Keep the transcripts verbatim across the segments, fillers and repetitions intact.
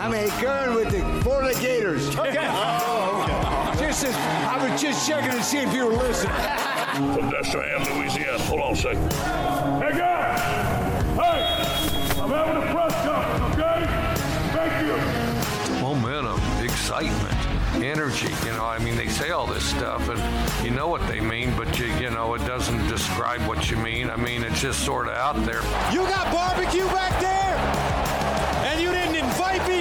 I'm a Kern with the Florida Gators. Okay. Oh, okay. Just as, I was just checking to see if you were listening. From Destrehan, Louisiana. Hold on a second. Hey, guys. Hey, I'm having a press conference, okay? Thank you. Momentum, excitement, energy. You know, I mean, they say all this stuff, and you know what they mean, but, you, you know, it doesn't describe what you mean. I mean, it's just sort of out there. You got barbecue back there, and you didn't invite me.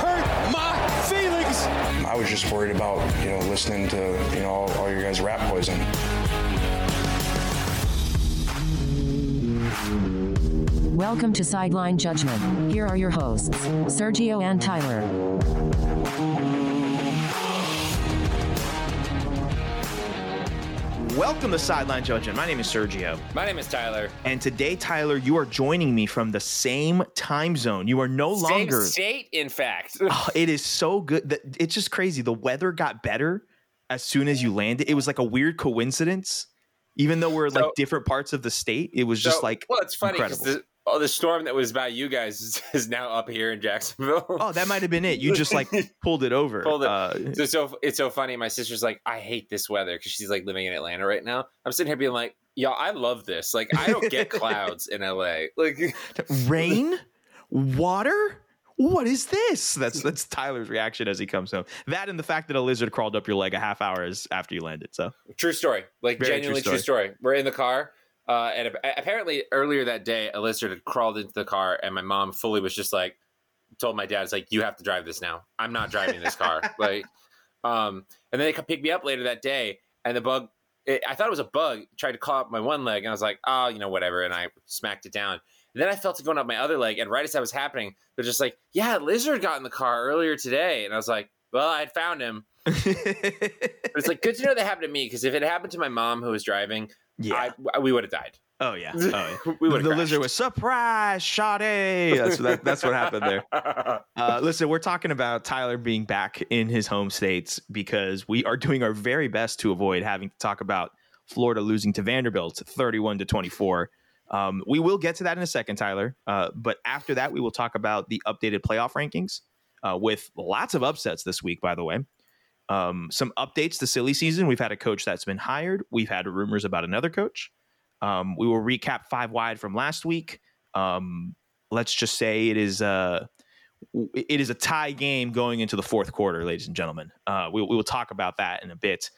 Hurt my feelings. I was just worried about, you know, listening to, you know, all, all your guys' rap poison. Welcome to Sideline Judgment. Here are your hosts, Sergio and Tyler. Welcome to Sideline Judgment. My name is Sergio. My name is Tyler. And today, Tyler, you are joining me from the same time zone. You are no same longer... Same state, in fact. Oh, it is so good. It's just crazy. The weather got better as soon as you landed. It was like a weird coincidence. Even though we're so, like different parts of the state, it was just so, like well, it's funny incredible. The, oh, the storm that was by you guys is, is now up here in Jacksonville. Oh, that might have been it. You just like pulled it over. Pulled it. Uh, so, so it's so funny. My sister's like, I hate this weather because she's like living in Atlanta right now. I'm sitting here being like, y'all, I love this. Like, I don't get clouds in L A. Like rain, water. What is this? That's that's Tyler's reaction as he comes home. That and the fact that a lizard crawled up your leg a half hour after you landed. So true story, like Very genuinely true story. true story. We're in the car, uh, and apparently earlier that day, a lizard had crawled into the car, and my mom fully was just like, told my dad, "It's like you have to drive this now. I'm not driving this car." Like, um, and then they picked me up later that day, and the bug. It, I thought it was a bug. Tried to claw up my one leg, and I was like, "Oh, you know, whatever," and I smacked it down. And then I felt it going up my other leg, and right as that was happening, they're just like, yeah, lizard got in the car earlier today. And I was like, well, I had found him. But it's like, good to know that happened to me, because if it happened to my mom who was driving, yeah, I, we would have died. Oh, yeah. Oh, yeah. we the crashed. Lizard was, surprise, shawty. That's, that, that's what happened there. Uh, listen, we're talking about Tyler being back in his home states because we are doing our very best to avoid having to talk about Florida losing to Vanderbilt thirty-one to twenty-four. Um, we will get to that in a second, Tyler. Uh, but after that, we will talk about the updated playoff rankings uh, with lots of upsets this week, by the way. Um, some updates to silly season. We've had a coach that's been hired. We've had rumors about another coach. Um, we will recap five wide from last week. Um, let's just say it is a, it is a tie game going into the fourth quarter, ladies and gentlemen. Uh, we, we will talk about that in a bit.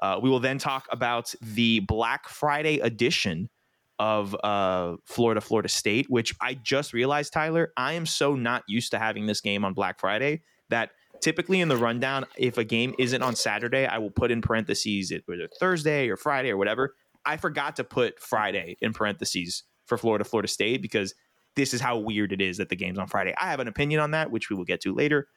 Uh, we will then talk about the Black Friday edition of uh Florida Florida State, which I just realized, Tyler, I am so not used to having this game on Black Friday that typically in the rundown, if a game isn't on Saturday, I will put in parentheses it whether Thursday or Friday or whatever. I forgot to put Friday in parentheses for Florida Florida State because this is how weird it is that the game's on Friday. I have an opinion on that, which we will get to later.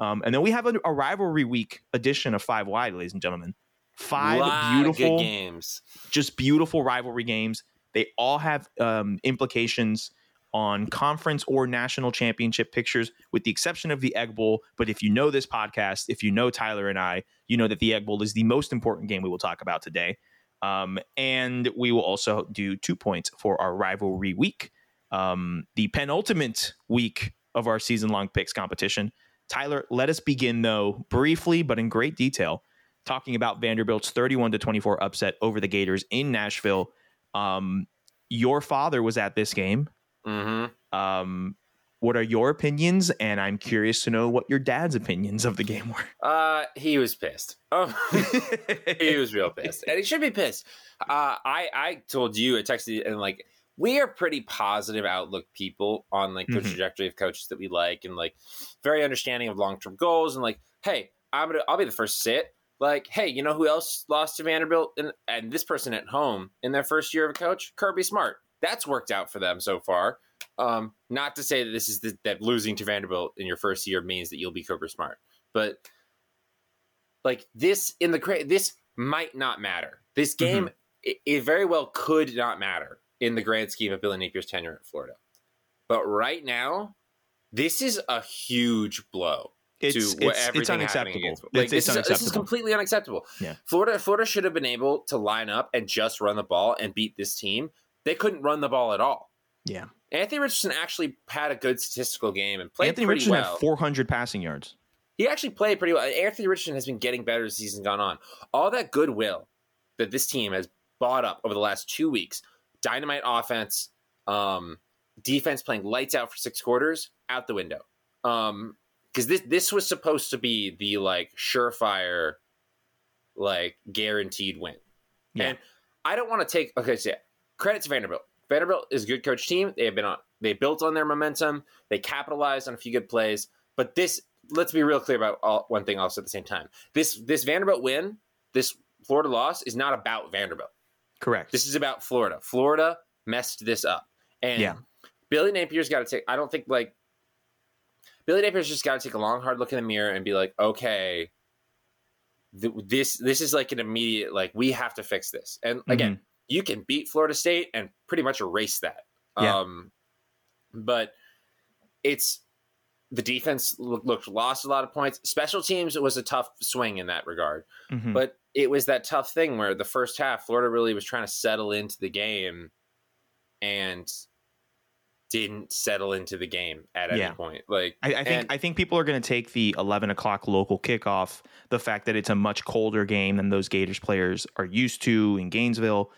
Um and then we have a, a rivalry week edition of Five Wide, ladies and gentlemen. Five beautiful games, just beautiful rivalry games. They all have um, implications on conference or national championship pictures, with the exception of the Egg Bowl. But if you know this podcast, if you know Tyler and I, you know that the Egg Bowl is the most important game we will talk about today. Um, and we will also do two points for our rivalry week, um, the penultimate week of our season-long picks competition. Tyler, let us begin, though, briefly but in great detail, talking about Vanderbilt's thirty-one to twenty-four upset over the Gators in Nashville. Um, your father was at this game. Mm-hmm. Um, what are your opinions? And I'm curious to know what your dad's opinions of the game were. Uh, he was pissed. Oh, he was real pissed, and he should be pissed. Uh, I, I told you, I texted you, and like, we are pretty positive outlook people on like the mm-hmm. trajectory of coaches that we like, and like very understanding of long-term goals. And like, hey, I'm going to, I'll be the first to say it. Like, hey, you know who else lost to Vanderbilt and, and this person at home in their first year of a coach? Kirby Smart. That's worked out for them so far. Um, not to say that this is the, that losing to Vanderbilt in your first year means that you'll be Kirby Smart, but like this in the this might not matter. This game mm-hmm. it, it very well could not matter in the grand scheme of Billy Napier's tenure at Florida, but right now, this is a huge blow. It's, to it's, it's unacceptable. Like, it's, it's this, unacceptable. Is, this is completely unacceptable. Yeah. Florida Florida should have been able to line up and just run the ball and beat this team. They couldn't run the ball at all. Yeah. Anthony Richardson actually had a good statistical game and played Anthony pretty Richardson well. Had four hundred passing yards. He actually played pretty well. Anthony Richardson has been getting better as the season gone on. All that goodwill that this team has bought up over the last two weeks, dynamite offense, um, defense playing lights out for six quarters, out the window. Um, because this this was supposed to be the like surefire, like guaranteed win. Yeah. And I don't want to take okay, so yeah, credit to Vanderbilt. Vanderbilt is a good coach team. They have been on. They built on their momentum. They capitalized on a few good plays. But this, let's be real clear about all, one thing also at the same time. This this Vanderbilt win, this Florida loss is not about Vanderbilt. Correct. This is about Florida. Florida messed this up. And yeah. Billy Napier's got to take. I don't think like Billy Napier's just got to take a long, hard look in the mirror and be like, okay, th- this this is like an immediate like we have to fix this. And again. Mm-hmm. You can beat Florida State and pretty much erase that. Yeah. Um, but it's the defense looked, looked lost a lot of points. Special teams was a tough swing in that regard. Mm-hmm. But it was that tough thing where the first half, Florida really was trying to settle into the game and didn't settle into the game at any yeah. point. Like I, I think and, I think people are going to take the eleven o'clock local kickoff, the fact that it's a much colder game than those Gators players are used to in Gainesville.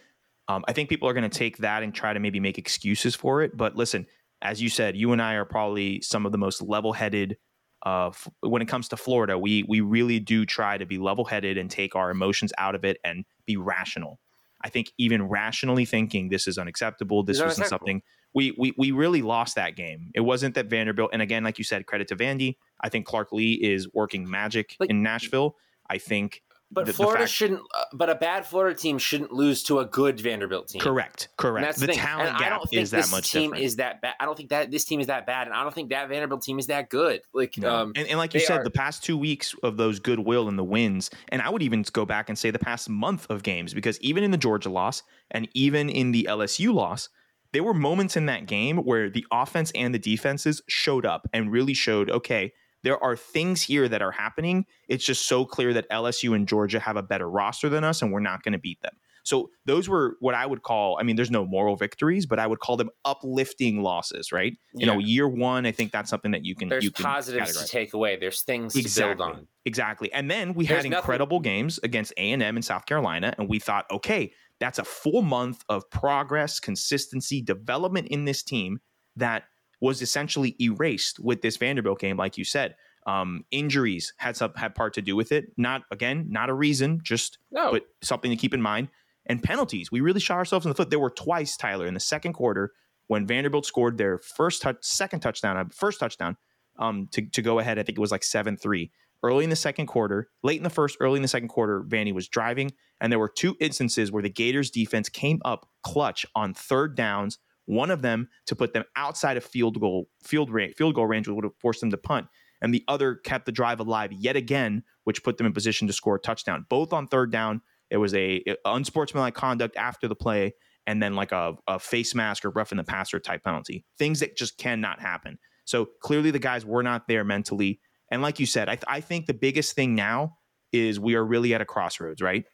Um, I think people are going to take that and try to maybe make excuses for it. But listen, as you said, you and I are probably some of the most level-headed uh, f- when it comes to Florida. We we really do try to be level-headed and take our emotions out of it and be rational. I think even rationally thinking this is unacceptable. This wasn't acceptable. something we, we we really lost that game. It wasn't that Vanderbilt. And again, like you said, credit to Vandy. I think Clark Lee is working magic like, in Nashville. I think. But the, Florida the fact, shouldn't. Uh, but a bad Florida team shouldn't lose to a good Vanderbilt team. Correct. Correct. That's the, the talent and gap I don't think is that much team different. Is that bad? I don't think that this team is that bad, and I don't think that Vanderbilt team is that good. Like, no. um, and, and like you said, are, the past two weeks of those goodwill and the wins, and I would even go back and say the past month of games, because even in the Georgia loss and even in the L S U loss, there were moments in that game where the offense and the defenses showed up and really showed, okay, there are things here that are happening. It's just so clear that L S U and Georgia have a better roster than us, and we're not going to beat them. So those were what I would call, I mean, there's no moral victories, but I would call them uplifting losses, right? Yeah. You know, year one, I think that's something that you can There's you can positives categorize. To take away. There's things exactly. to build on. Exactly. And then we There's had incredible nothing. games against A and M and South Carolina, and we thought, okay, that's a full month of progress, consistency, development in this team that was essentially erased with this Vanderbilt game, like you said. Um, injuries had some had part to do with it. Not again, not a reason, just no. but something to keep in mind. And penalties, we really shot ourselves in the foot. There were twice, Tyler, in the second quarter when Vanderbilt scored their first touch, second touchdown, first touchdown um, to to go ahead. I think it was like seven three. Early in the second quarter, late in the first, early in the second quarter, Vandy was driving, and there were two instances where the Gators defense came up clutch on third downs. One of them to put them outside of field goal field range, field goal range would have forced them to punt, and the other kept the drive alive yet again, which put them in position to score a touchdown. Both on third down, it was a, a unsportsmanlike conduct after the play, and then like a, a face mask or roughing the passer type penalty. Things that just cannot happen. So clearly the guys were not there mentally. And like you said, I, th- I think the biggest thing now is we are really at a crossroads, right?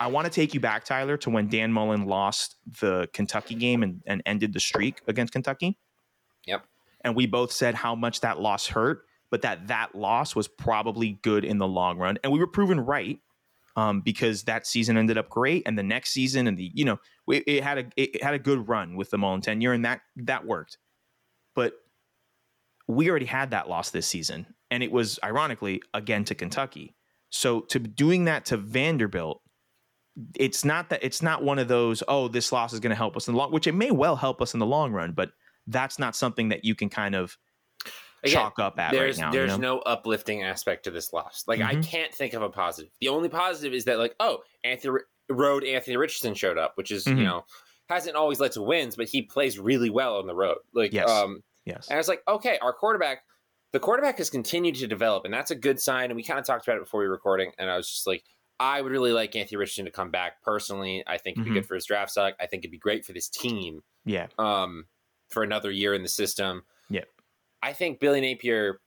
I want to take you back, Tyler, to when Dan Mullen lost the Kentucky game and, and ended the streak against Kentucky. Yep. And we both said how much that loss hurt, but that that loss was probably good in the long run. And we were proven right um, because that season ended up great. And the next season and the, you know, it, it had a it had a good run with the Mullen tenure, and that that worked. But we already had that loss this season. And it was ironically again to Kentucky. So to doing that to Vanderbilt, it's not that it's not one of those, oh, this loss is going to help us in the long, which it may well help us in the long run, but that's not something that you can kind of Again, chalk up at right now. There's you know? no uplifting aspect to this loss. Like mm-hmm. I can't think of a positive. The only positive is that like, oh, Anthony road, Anthony Richardson showed up, which is, mm-hmm. you know, hasn't always led to wins, but he plays really well on the road. Like, yes. um, yes. And I was like, okay, our quarterback, the quarterback has continued to develop, and that's a good sign. And we kind of talked about it before we were recording. And I was just like, I would really like Anthony Richardson to come back personally. I think it'd be mm-hmm. good for his draft stock. I think it'd be great for this team. Yeah. Um, for another year in the system. Yeah. I think Billy Napier.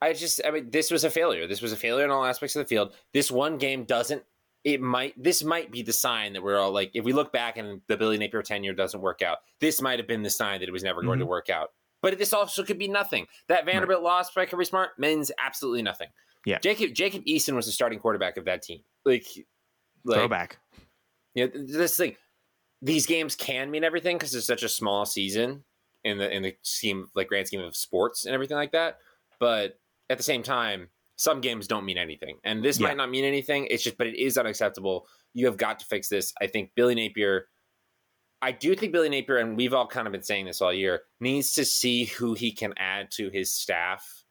I just, I mean, this was a failure. This was a failure in all aspects of the field. This one game doesn't it might, this might be the sign that we're all like, if we look back and the Billy Napier tenure doesn't work out, this might have been the sign that it was never going mm-hmm. to work out. But this also could be nothing. That Vanderbilt right. loss by Kirby Smart means absolutely nothing. Yeah, Jacob Jacob Eason was the starting quarterback of that team. Like, like throwback. Yeah, you know, this thing. These games can mean everything because it's such a small season in the in the scheme, like grand scheme of sports and everything like that. But at the same time, some games don't mean anything, and this yeah. might not mean anything. It's just, but it is unacceptable. You have got to fix this. I think Billy Napier. I do think Billy Napier, and we've all kind of been saying this all year, needs to see who he can add to his staff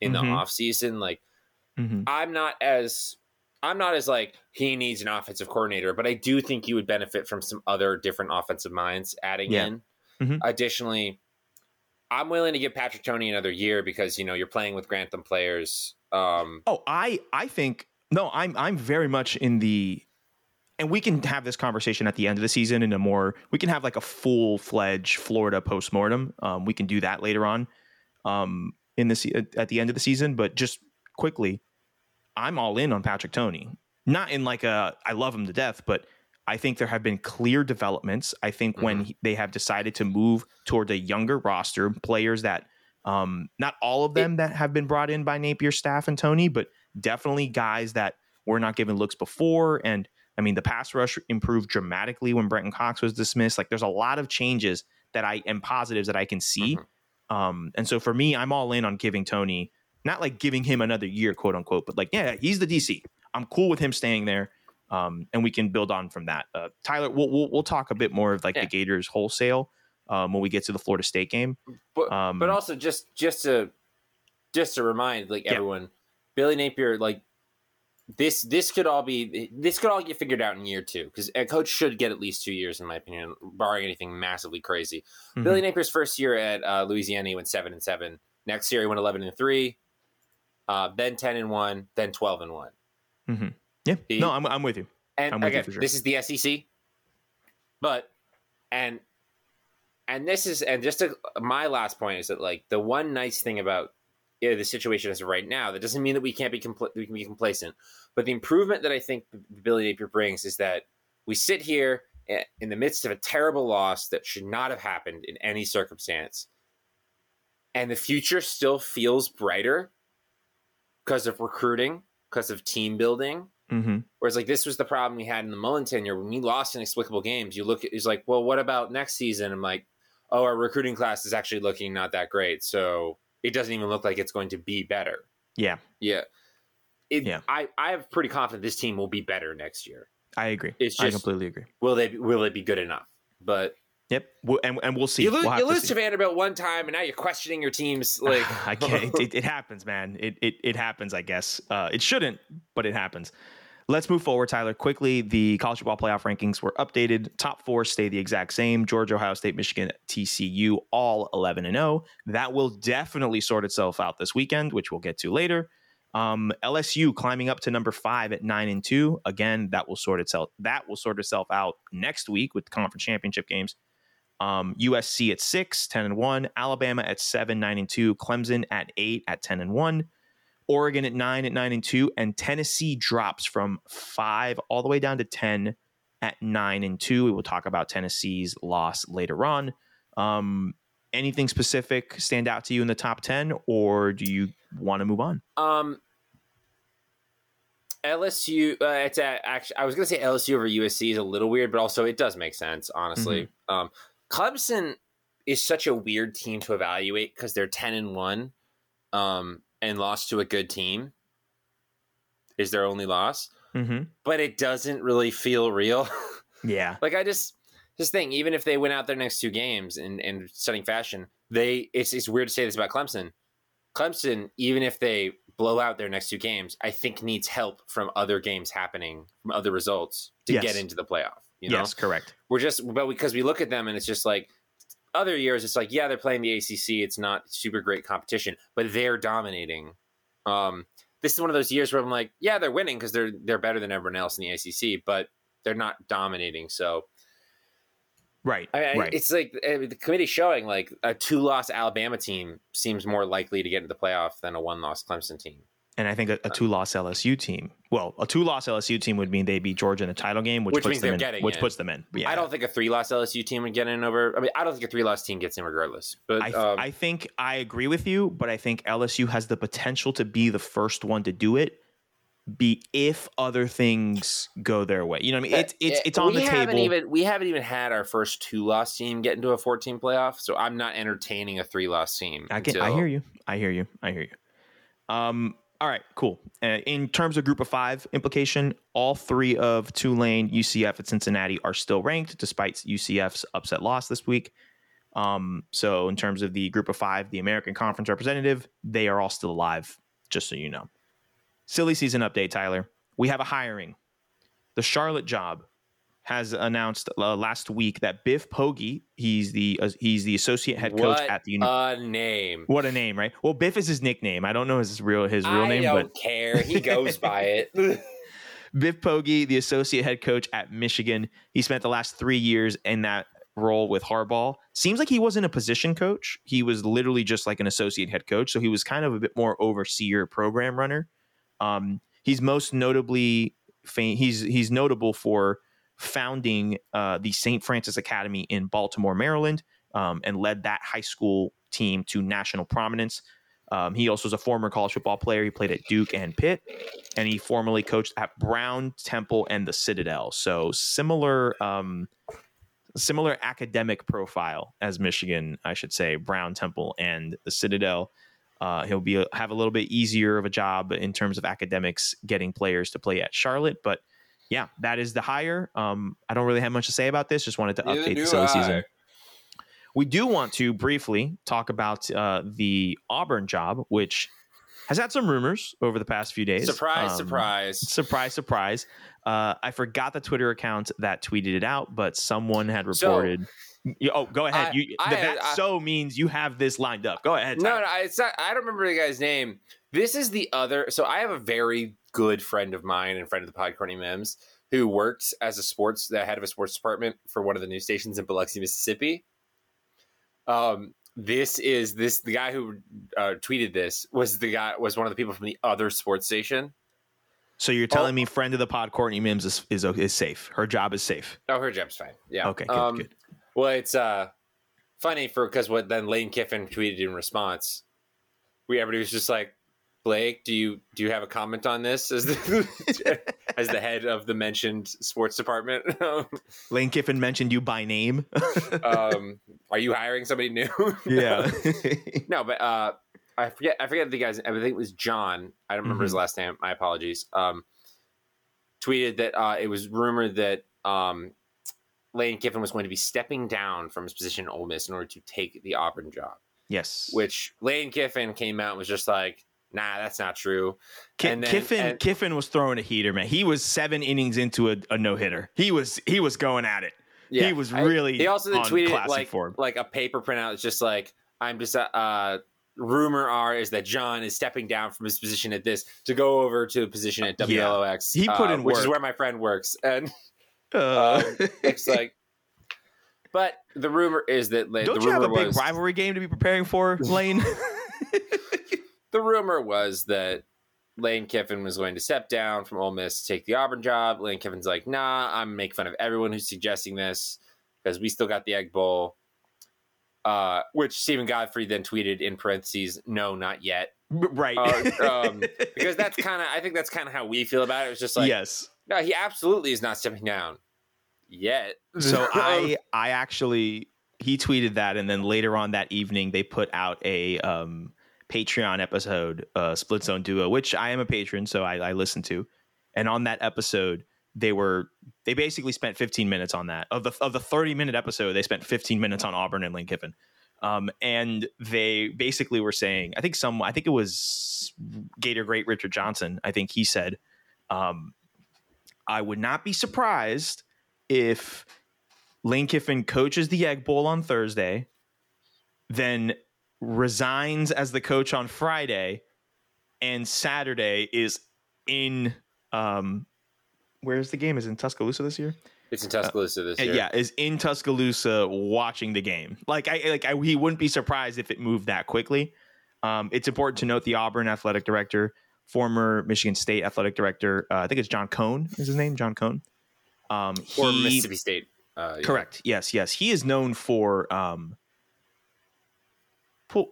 in mm-hmm. the offseason. Like, mm-hmm. I'm not as I'm not as like he needs an offensive coordinator, but I do think you would benefit from some other different offensive minds adding yeah. in. Mm-hmm. Additionally, I'm willing to give Patrick Toney another year because, you know, you're playing with Grantham players. Um, oh, I I think no, I'm I'm very much in the. And we can have this conversation at the end of the season in a more, we can have like a full fledged Florida postmortem. Um, we can do that later on um, in this at the end of the season. But just quickly, I'm all in on Patrick Toney. Not in like a, I love him to death, but I think there have been clear developments. I think mm-hmm. when he, they have decided to move toward a younger roster, players that um, not all of them it, that have been brought in by Napier staff and Toney, but definitely guys that were not given looks before. And I mean, the pass rush improved dramatically when Brenton Cox was dismissed. Like, there's a lot of changes that I am positives that I can see. Mm-hmm. Um, and so for me, I'm all in on giving Toney, not like giving him another year, quote unquote, but like, yeah, he's the D C. I'm cool with him staying there. Um, and we can build on from that. Uh, Tyler, we'll, we'll, we'll talk a bit more of like yeah. the Gators wholesale um, when we get to the Florida State game. But, um, but also just, just to, just to remind like yeah. everyone, Billy Napier, like, This this could all be this could all get figured out in year two, because a coach should get at least two years in my opinion, barring anything massively crazy. Mm-hmm. Billy Napier's first year at uh, Louisiana, he went seven and seven. Next year he went eleven and three, uh, then ten and one, then twelve and one. Mm-hmm. Yeah, he, no, I'm I'm with you. And I'm with again, you for sure. This is the S E C, but and and this is and just to, my last point is that like the one nice thing about. Yeah, the situation is right now. That doesn't mean that we can't be compl- we can be complacent. But the improvement that I think Billy Napier brings is that we sit here in the midst of a terrible loss that should not have happened in any circumstance, and the future still feels brighter because of recruiting, because of team building. Mm-hmm. Whereas, like this was the problem we had in the Mullen tenure when we lost inexplicable games. You look, it's like, well, what about next season? I'm like, oh, our recruiting class is actually looking not that great, so. It doesn't even look like it's going to be better. Yeah. Yeah. It, yeah. I, I'm pretty confident this team will be better next year. I agree. It's just, I completely agree. Will they? Will it be good enough? But yep. We'll, and, and we'll see. You lose, we'll you lose to, to Vanderbilt one time, and now you're questioning your team's like. I can't. It, it happens, man. It it it happens. I guess uh, it shouldn't, but it happens. Let's move forward, Tyler. Quickly, the college football playoff rankings were updated. Top four stay the exact same. Georgia, Ohio State, Michigan, T C U, all eleven and oh. That will definitely sort itself out this weekend, which we'll get to later. Um, L S U climbing up to number five at nine and two. Again, that will sort itself that will sort itself out next week with the conference championship games. Um, U S C at six, ten and one. Alabama at seven, nine and two. Clemson at eight at ten and one. Oregon at nine at nine and two, and Tennessee drops from five all the way down to ten at nine and two. We will talk about Tennessee's loss later on. Um, anything specific stand out to you in the top ten, or do you want to move on? Um, L S U. Uh, it's at, actually I was going to say L S U over U S C is a little weird, but also it does make sense, honestly. Mm-hmm. Um, Clemson is such a weird team to evaluate because they're ten and one. Um, and lost to a good team is their only loss, mm-hmm. but it doesn't really feel real. Yeah. Like I just, this thing, even if they win out their next two games in, in stunning fashion, they, it's, it's weird to say this about Clemson. Clemson, even if they blow out their next two games, I think needs help from other games happening, from other results to yes. get into the playoff. You know? Yes, correct. We're just, but because we, we look at them and it's just like, other years it's like, yeah, they're playing the A C C, it's not super great competition, but they're dominating. Um this is one of those years where I'm like, yeah, they're winning because they're they're better than everyone else in the A C C, but they're not dominating. So right, I, right. it's like the committee's showing like a two-loss Alabama team seems more likely to get into the playoff than a one-loss Clemson team. and I think a, a two-loss L S U team. Well, a two-loss L S U team would mean they beat Georgia in the title game, which, which puts means them they're in, getting which in. puts them in. Yeah. I don't think a three-loss L S U team would get in over. I mean, I don't think a three-loss team gets in regardless. But I, th- um, I think I agree with you, but I think L S U has the potential to be the first one to do it. Be if other things go their way, you know what I mean. It's it's it's on the table. We haven't even we haven't even had our first two loss team get into a fourteen playoff, so I'm not entertaining a three loss team. I can, until... I hear you. I hear you. I hear you. Um. All right. Cool. Uh, in terms of Group of Five implication, all three of Tulane, U C F, and Cincinnati are still ranked despite U C F's upset loss this week. Um. So in terms of the Group of Five, the American Conference representative, they are all still alive. Just so you know. Silly season update, Tyler. We have a hiring. The Charlotte job has announced uh, last week that Biff Poggi, he's the uh, he's the associate head coach what at the university. What a name. What a name, right? Well, Biff is his nickname. I don't know his real his real I name. I don't but... care. He goes by it. Biff Poggi, the associate head coach at Michigan. He spent the last three years in that role with Harbaugh. Seems like he wasn't a position coach. He was literally just like an associate head coach. So he was kind of a bit more overseer, program runner. Um, he's most notably fam- he's he's notable for founding uh, the Saint Francis Academy in Baltimore, Maryland, um, and led that high school team to national prominence. Um, he also is a former college football player. He played at Duke and Pitt, and he formerly coached at Brown, Temple, and the Citadel. So similar um, similar academic profile as Michigan, I should say, Brown, Temple, and the Citadel. Uh, he'll be a, have a little bit easier of a job in terms of academics, getting players to play at Charlotte. But yeah, that is the hire. Um, I don't really have much to say about this. Just wanted to Neither update the silly I. season. We do want to briefly talk about uh, the Auburn job, which has had some rumors over the past few days. Surprise, um, surprise, surprise, surprise. Uh, I forgot the Twitter account that tweeted it out, but someone had reported. So- Oh, go ahead. I, you, I, the, that I, so means you have this lined up. Go ahead. Tyler. No, no, I, it's not. I don't remember the guy's name. This is the other. So I have a very good friend of mine and friend of the pod, Courtney Memes, who works as a sports, the head of a sports department for one of the news stations in Biloxi, Mississippi. Um, this is this the guy who uh, tweeted this was the guy was one of the people from the other sports station. So you're telling oh. me friend of the pod, Courtney Memes is, is is safe. Her job is safe. Oh, her job's fine. Yeah. Okay. Good. Um, good. Well, it's uh, funny for because what then Lane Kiffin tweeted in response. We everybody was just like, Blake, do you do you have a comment on this as the as the head of the mentioned sports department? Lane Kiffin mentioned you by name. um, are you hiring somebody new? Yeah. No, but uh, I forget. I forget the guy's. I think it was John. I don't remember mm-hmm. his last name. My apologies. Um, tweeted that uh, it was rumored that. Um, Lane Kiffin was going to be stepping down from his position at Ole Miss in order to take the Auburn job. Yes. Which Lane Kiffin came out and was just like, nah, that's not true. K- and then, Kiffin and- Kiffin was throwing a heater, man. He was seven innings into a, a no-hitter. He was he was going at it. Yeah. He was really I, He also then tweeted like, like a paper printout. It's just like, I'm just a uh, rumor are is that John is stepping down from his position at this to go over to a position at W L O X. Yeah. He put uh, in which work. Is where my friend works. And Uh, um, it's like, but the rumor is that Lane. Don't the you rumor have a big was, rivalry game to be preparing for, Lane? The rumor was that Lane Kiffin was going to step down from Ole Miss to take the Auburn job. Lane Kiffin's like, nah, I'm make fun of everyone who's suggesting this because we still got the Egg Bowl. Uh, which Stephen Godfrey then tweeted in parentheses, no, not yet. Right. Uh, um, because that's kind of, I think that's kind of how we feel about it. It's just like, yes. No, he absolutely is not stepping down yet. So I, I actually, he tweeted that, and then later on that evening, they put out a um, Patreon episode, uh, Split Zone Duo, which I am a patron, so I, I listen to. And on that episode, they were they basically spent fifteen minutes on that of the of the thirty minute episode. They spent fifteen minutes on Auburn and Lane Kiffin, um, and they basically were saying, I think some, I think it was Gator Great Richard Johnson. I think he said. Um, I would not be surprised if Lane Kiffin coaches the Egg Bowl on Thursday, then resigns as the coach on Friday, and Saturday is in um, where's the game? Is it in Tuscaloosa this year? It's in Tuscaloosa this year. Uh, yeah, is in Tuscaloosa watching the game. Like I like I, he wouldn't be surprised if it moved that quickly. Um, it's important to note the Auburn athletic director former Michigan State athletic director. Uh, I think it's John Cohen is his name. John Cohen. Um, he, or Mississippi State. Uh, yeah. Correct. Yes. Yes. He is known for um, pull,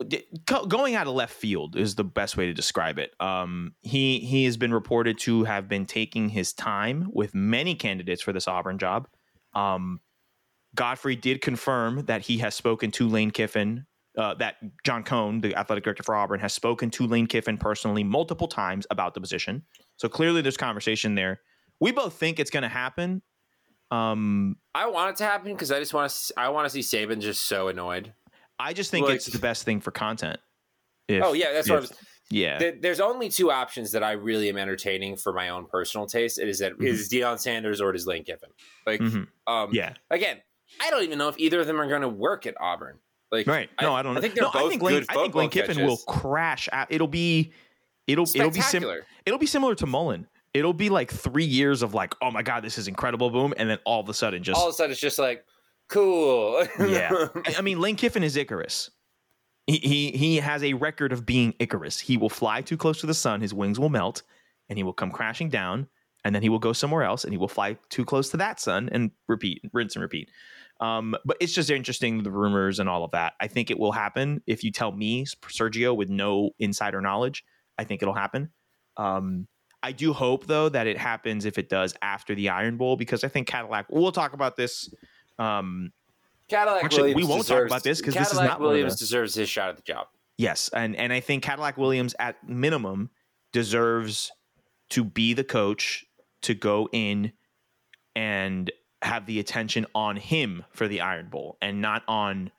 going out of left field is the best way to describe it. Um, he he has been reported to have been taking his time with many candidates for this Auburn job. Um, Godfrey did confirm that he has spoken to Lane Kiffin, uh, that John Cohen, the athletic director for Auburn, has spoken to Lane Kiffin personally multiple times about the position. So clearly there's conversation there. We both think it's going to happen. Um, I want it to happen because I just want to. I want to see Saban just so annoyed. I just think like, it's the best thing for content. If, oh yeah, that's if, what I was. Yeah, th- there's only two options that I really am entertaining for my own personal taste. It is that mm-hmm. it is Deion Sanders or it is Lane Kiffin. Like, mm-hmm. um, yeah. Again, I don't even know if either of them are going to work at Auburn. Like, right? No, I, I don't. I think they're no, both I think Lane, good. I think Lane Kiffin catches. will crash. Out. It'll be, it'll it'll be similar. It'll be similar to Mullen. It'll be like three years of like, oh my God, this is incredible, boom. And then all of a sudden just... All of a sudden it's just like, cool. Yeah. I mean, Lane Kiffin is Icarus. He, he he has a record of being Icarus. He will fly too close to the sun, his wings will melt, and he will come crashing down, and then he will go somewhere else, and he will fly too close to that sun and repeat, rinse and repeat. Um, but it's just interesting, the rumors and all of that. I think it will happen. If you tell me, Sergio, with no insider knowledge, I think it'll happen. Um... I do hope, though, that it happens if it does after the Iron Bowl, because I think Cadillac... We'll talk about this. Um, Cadillac actually, Williams we won't deserves, talk about this because this is not... Cadillac Williams deserves his shot at the job. Yes, and, and I think Cadillac Williams, at minimum, deserves to be the coach to go in and have the attention on him for the Iron Bowl and not on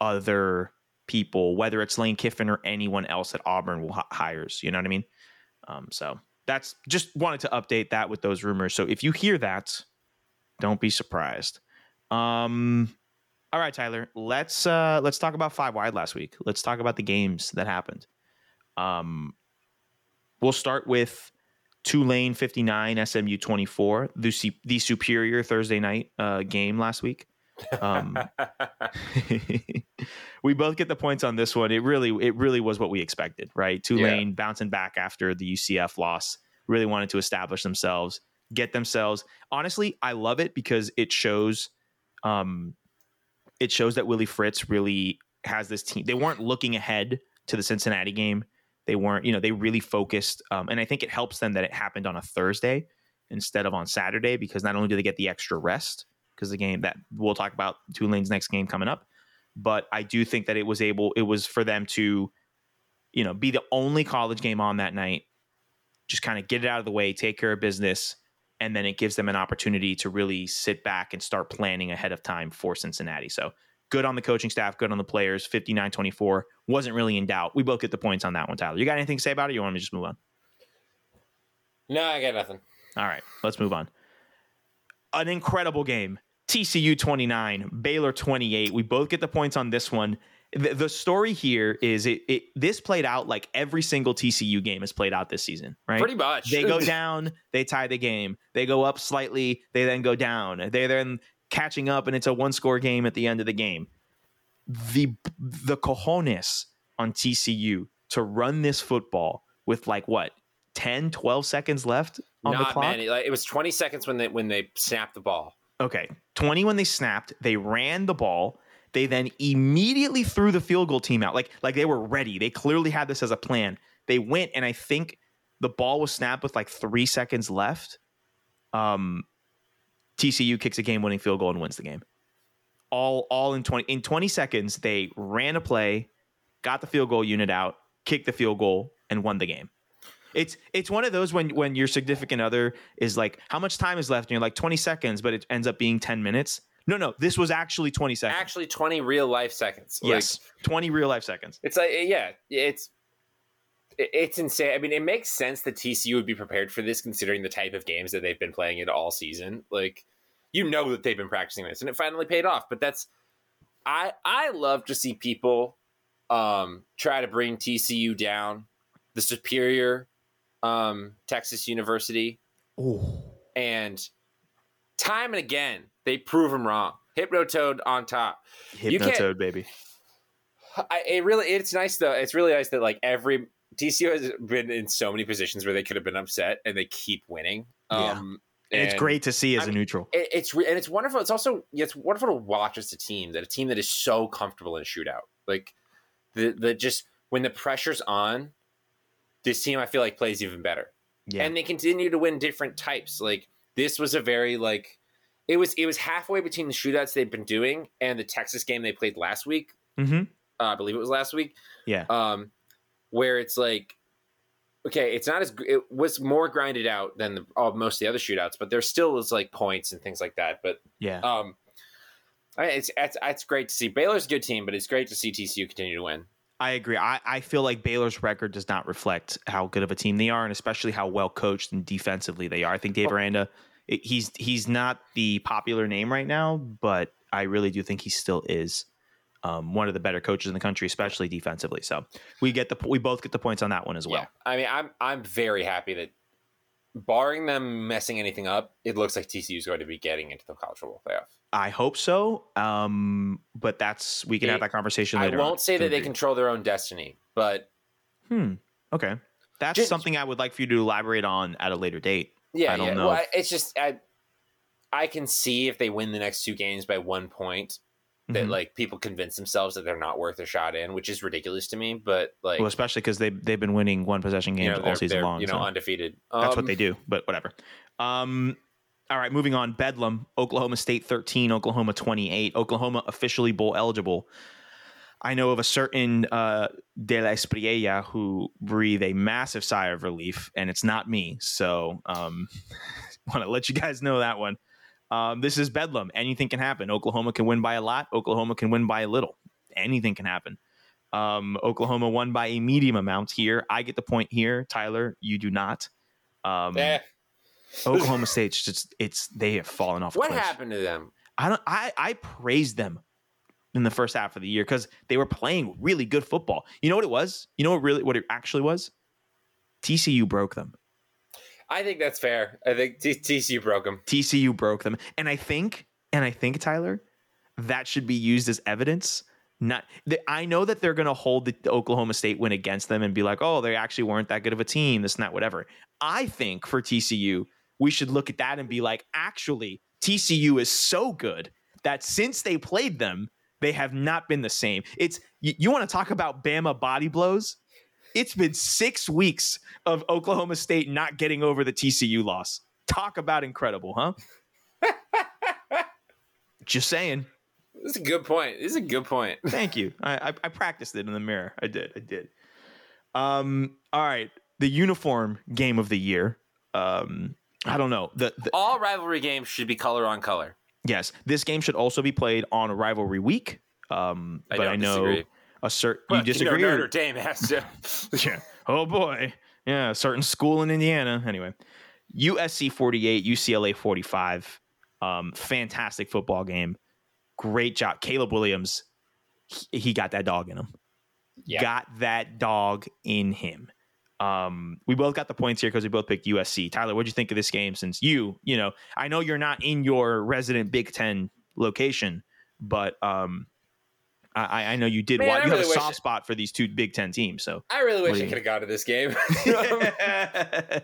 other people, whether it's Lane Kiffin or anyone else that Auburn will h- hires. You know what I mean? Um, so... That's just wanted to update that with those rumors. So if you hear that, don't be surprised. Um, all right, Tyler, let's uh, let's talk about Five Wide last week. Let's talk about the games that happened. Um, we'll start with Tulane fifty-nine, S M U twenty-four, the, the superior Thursday night uh, game last week. Um, we both get the points on this one. It really, it really was what we expected, right? Tulane yeah. bouncing back after the U C F loss, really wanted to establish themselves, get themselves. Honestly, I love it because it shows, um, it shows that Willie Fritz really has this team. They weren't looking ahead to the Cincinnati game. They weren't, you know, they really focused. Um, and I think it helps them that it happened on a Thursday instead of on Saturday, because not only do they get the extra rest, because the game that we'll talk about Tulane's next game coming up. But I do think that it was able, it was for them to, you know, be the only college game on that night, just kind of get it out of the way, take care of business. And then it gives them an opportunity to really sit back and start planning ahead of time for Cincinnati. So good on the coaching staff, good on the players. fifty-nine twenty-four wasn't really in doubt. We both get the points on that one, Tyler. You got anything to say about it? Or you want me to just move on? No, I got nothing. All right, let's move on. An incredible game. T C U twenty-nine, Baylor twenty-eight. We both get the points on this one. The, the story here is it, it this played out like every single T C U game has played out this season, right? Pretty much. They go down, they tie the game. They go up slightly, they then go down. They're then catching up, and it's a one-score game at the end of the game. The, the cojones on T C U to run this football with like what, ten, twelve seconds left on Not the clock? Many. Like, it was twenty seconds when they when they snapped the ball. Okay, twenty when they snapped, they ran the ball. They then immediately threw the field goal team out. Like, like they were ready. They clearly had this as a plan. They went, and I think the ball was snapped with like three seconds left. Um, T C U kicks a game-winning field goal and wins the game. All all in twenty in twenty seconds, they ran a play, got the field goal unit out, kicked the field goal, and won the game. It's it's one of those when, when your significant other is like, how much time is left? And you're like, twenty seconds, but it ends up being ten minutes. No, no, this was actually twenty seconds. Actually twenty real life seconds. Yes, like, twenty real life seconds. It's like, yeah, it's it's insane. I mean, it makes sense that T C U would be prepared for this considering the type of games that they've been playing it all season. Like, you know that they've been practicing this, and it finally paid off. But that's, I, I love to see people um, try to bring T C U down, the superior Um, Texas University. Ooh. And time and again they prove them wrong. Hypnotoad on top. Hypnotoad, baby. I, it really it's nice though. It's really nice that like every T C U has been in so many positions where they could have been upset, and they keep winning. Yeah. Um, and, and it's great to see as I mean, a neutral. It, it's re- and it's wonderful. It's also it's wonderful to watch as a team that a team that is so comfortable in a shootout, like the the just when the pressure's on, this team I feel like plays even better. Yeah. And they continue to win different types. Like this was a very like it was it was halfway between the shootouts they've been doing and the Texas game they played last week. Mm-hmm. Uh, I believe it was last week. Yeah. Um, where it's like, okay, it's not as it was more grinded out than the, all, most of the other shootouts, but there still was like points and things like that. But yeah, um, I, it's, it's it's great to see. Baylor's a good team, but it's great to see T C U continue to win. I agree. I, I feel like Baylor's record does not reflect how good of a team they are, and especially how well coached and defensively they are. I think Dave Aranda, he's he's not the popular name right now, but I really do think he still is um, one of the better coaches in the country, especially defensively. So we get the we both get the points on that one as well. Yeah. I mean, I'm I'm very happy that, barring them messing anything up, it looks like T C U is going to be getting into the college football playoff. I hope so. Um, but that's we can they, have that conversation later. I won't on. say that they control their own destiny, but hmm, okay, that's just something I would like for you to elaborate on at a later date. Yeah, I don't yeah. know. Well, I, it's just I, I can see if they win the next two games by one point, that mm-hmm. like people convince themselves that they're not worth a shot in, which is ridiculous to me. But like, well, especially because they they've been winning one possession games you know, all season long, you know, so undefeated. That's um, what they do. But whatever. Um, all right, moving on. Bedlam, Oklahoma State thirteen, Oklahoma twenty-eight. Oklahoma officially bowl eligible. I know of a certain uh, De La Espriella who breathed a massive sigh of relief, and it's not me. So, um, want to let you guys know that one. Um, this is Bedlam. Anything can happen. Oklahoma can win by a lot. Oklahoma can win by a little. Anything can happen. Um, Oklahoma won by a medium amount here. I get the point here. Tyler, you do not. Um, eh. Oklahoma State's just it's they have fallen off. What cliff. happened to them? I don't. I, I praised them in the first half of the year because they were playing really good football. You know what it was? You know what really what it actually was? T C U broke them. I think that's fair. I think T C U broke them. T C U broke them. And I think, and I think, Tyler, that should be used as evidence. Not, th- I know that they're going to hold the, the Oklahoma State win against them and be like, oh, they actually weren't that good of a team, this and that, whatever. I think for T C U, we should look at that and be like, actually, T C U is so good that since they played them, they have not been the same. It's You, you want to talk about Bama body blows? It's been six weeks of Oklahoma State not getting over the T C U loss. Talk about incredible, huh? Just saying. This is a good point. This is a good point. Thank you. I, I, I practiced it in the mirror. I did. I did. Um. All right. The uniform game of the year. Um. I don't know. The, the all rivalry games should be color on color. Yes. This game should also be played on rivalry week. Um. I but don't I know. Disagree. A certain well, you disagree you know, Notre Dame has to. yeah. Oh boy. Yeah. A certain school in Indiana. Anyway, U S C forty-eight, U C L A forty-five. Um, fantastic football game. Great job, Caleb Williams. He, he got that dog in him. Yeah. Got that dog in him. Um, we both got the points here because we both picked U S C. Tyler, what did you think of this game? Since you, you know, I know you're not in your resident Big Ten location, but um. I, I know you did. Man, watch, you really have a soft spot for these two Big Ten teams, so I really wish I could have gone to this game. I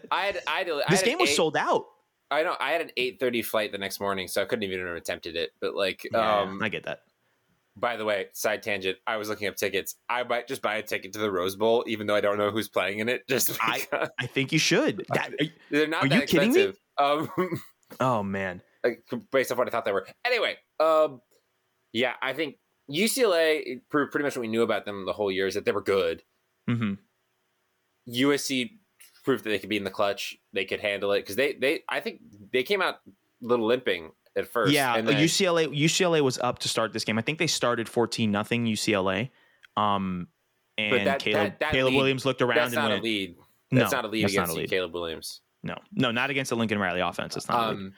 had, I had, this I had game was eight, sold out. I know. I had an eight thirty flight the next morning, so I couldn't even have attempted it. But like, yeah, um, I get that. By the way, side tangent. I was looking up tickets. I might just buy a ticket to the Rose Bowl, even though I don't know who's playing in it. Just I, I think you should. That, are, they're not. Are that you expensive. Kidding me? Um, oh man, based off what I thought they were. Anyway, um, yeah, I think. U C L A proved pretty much what we knew about them the whole year is that they were good. Mm-hmm. U S C proved that they could be in the clutch. They could handle it because they, they I think they came out a little limping at first. Yeah, and then, U C L A U C L A was up to start this game. I think they started fourteen nothing U C L A. Um, and but that, Caleb, that, that Caleb lead, Williams looked around. That's and not went, a lead. That's no, not a lead against a lead. Caleb Williams. No, no, not against the Lincoln Riley offense. It's not. Um, a lead.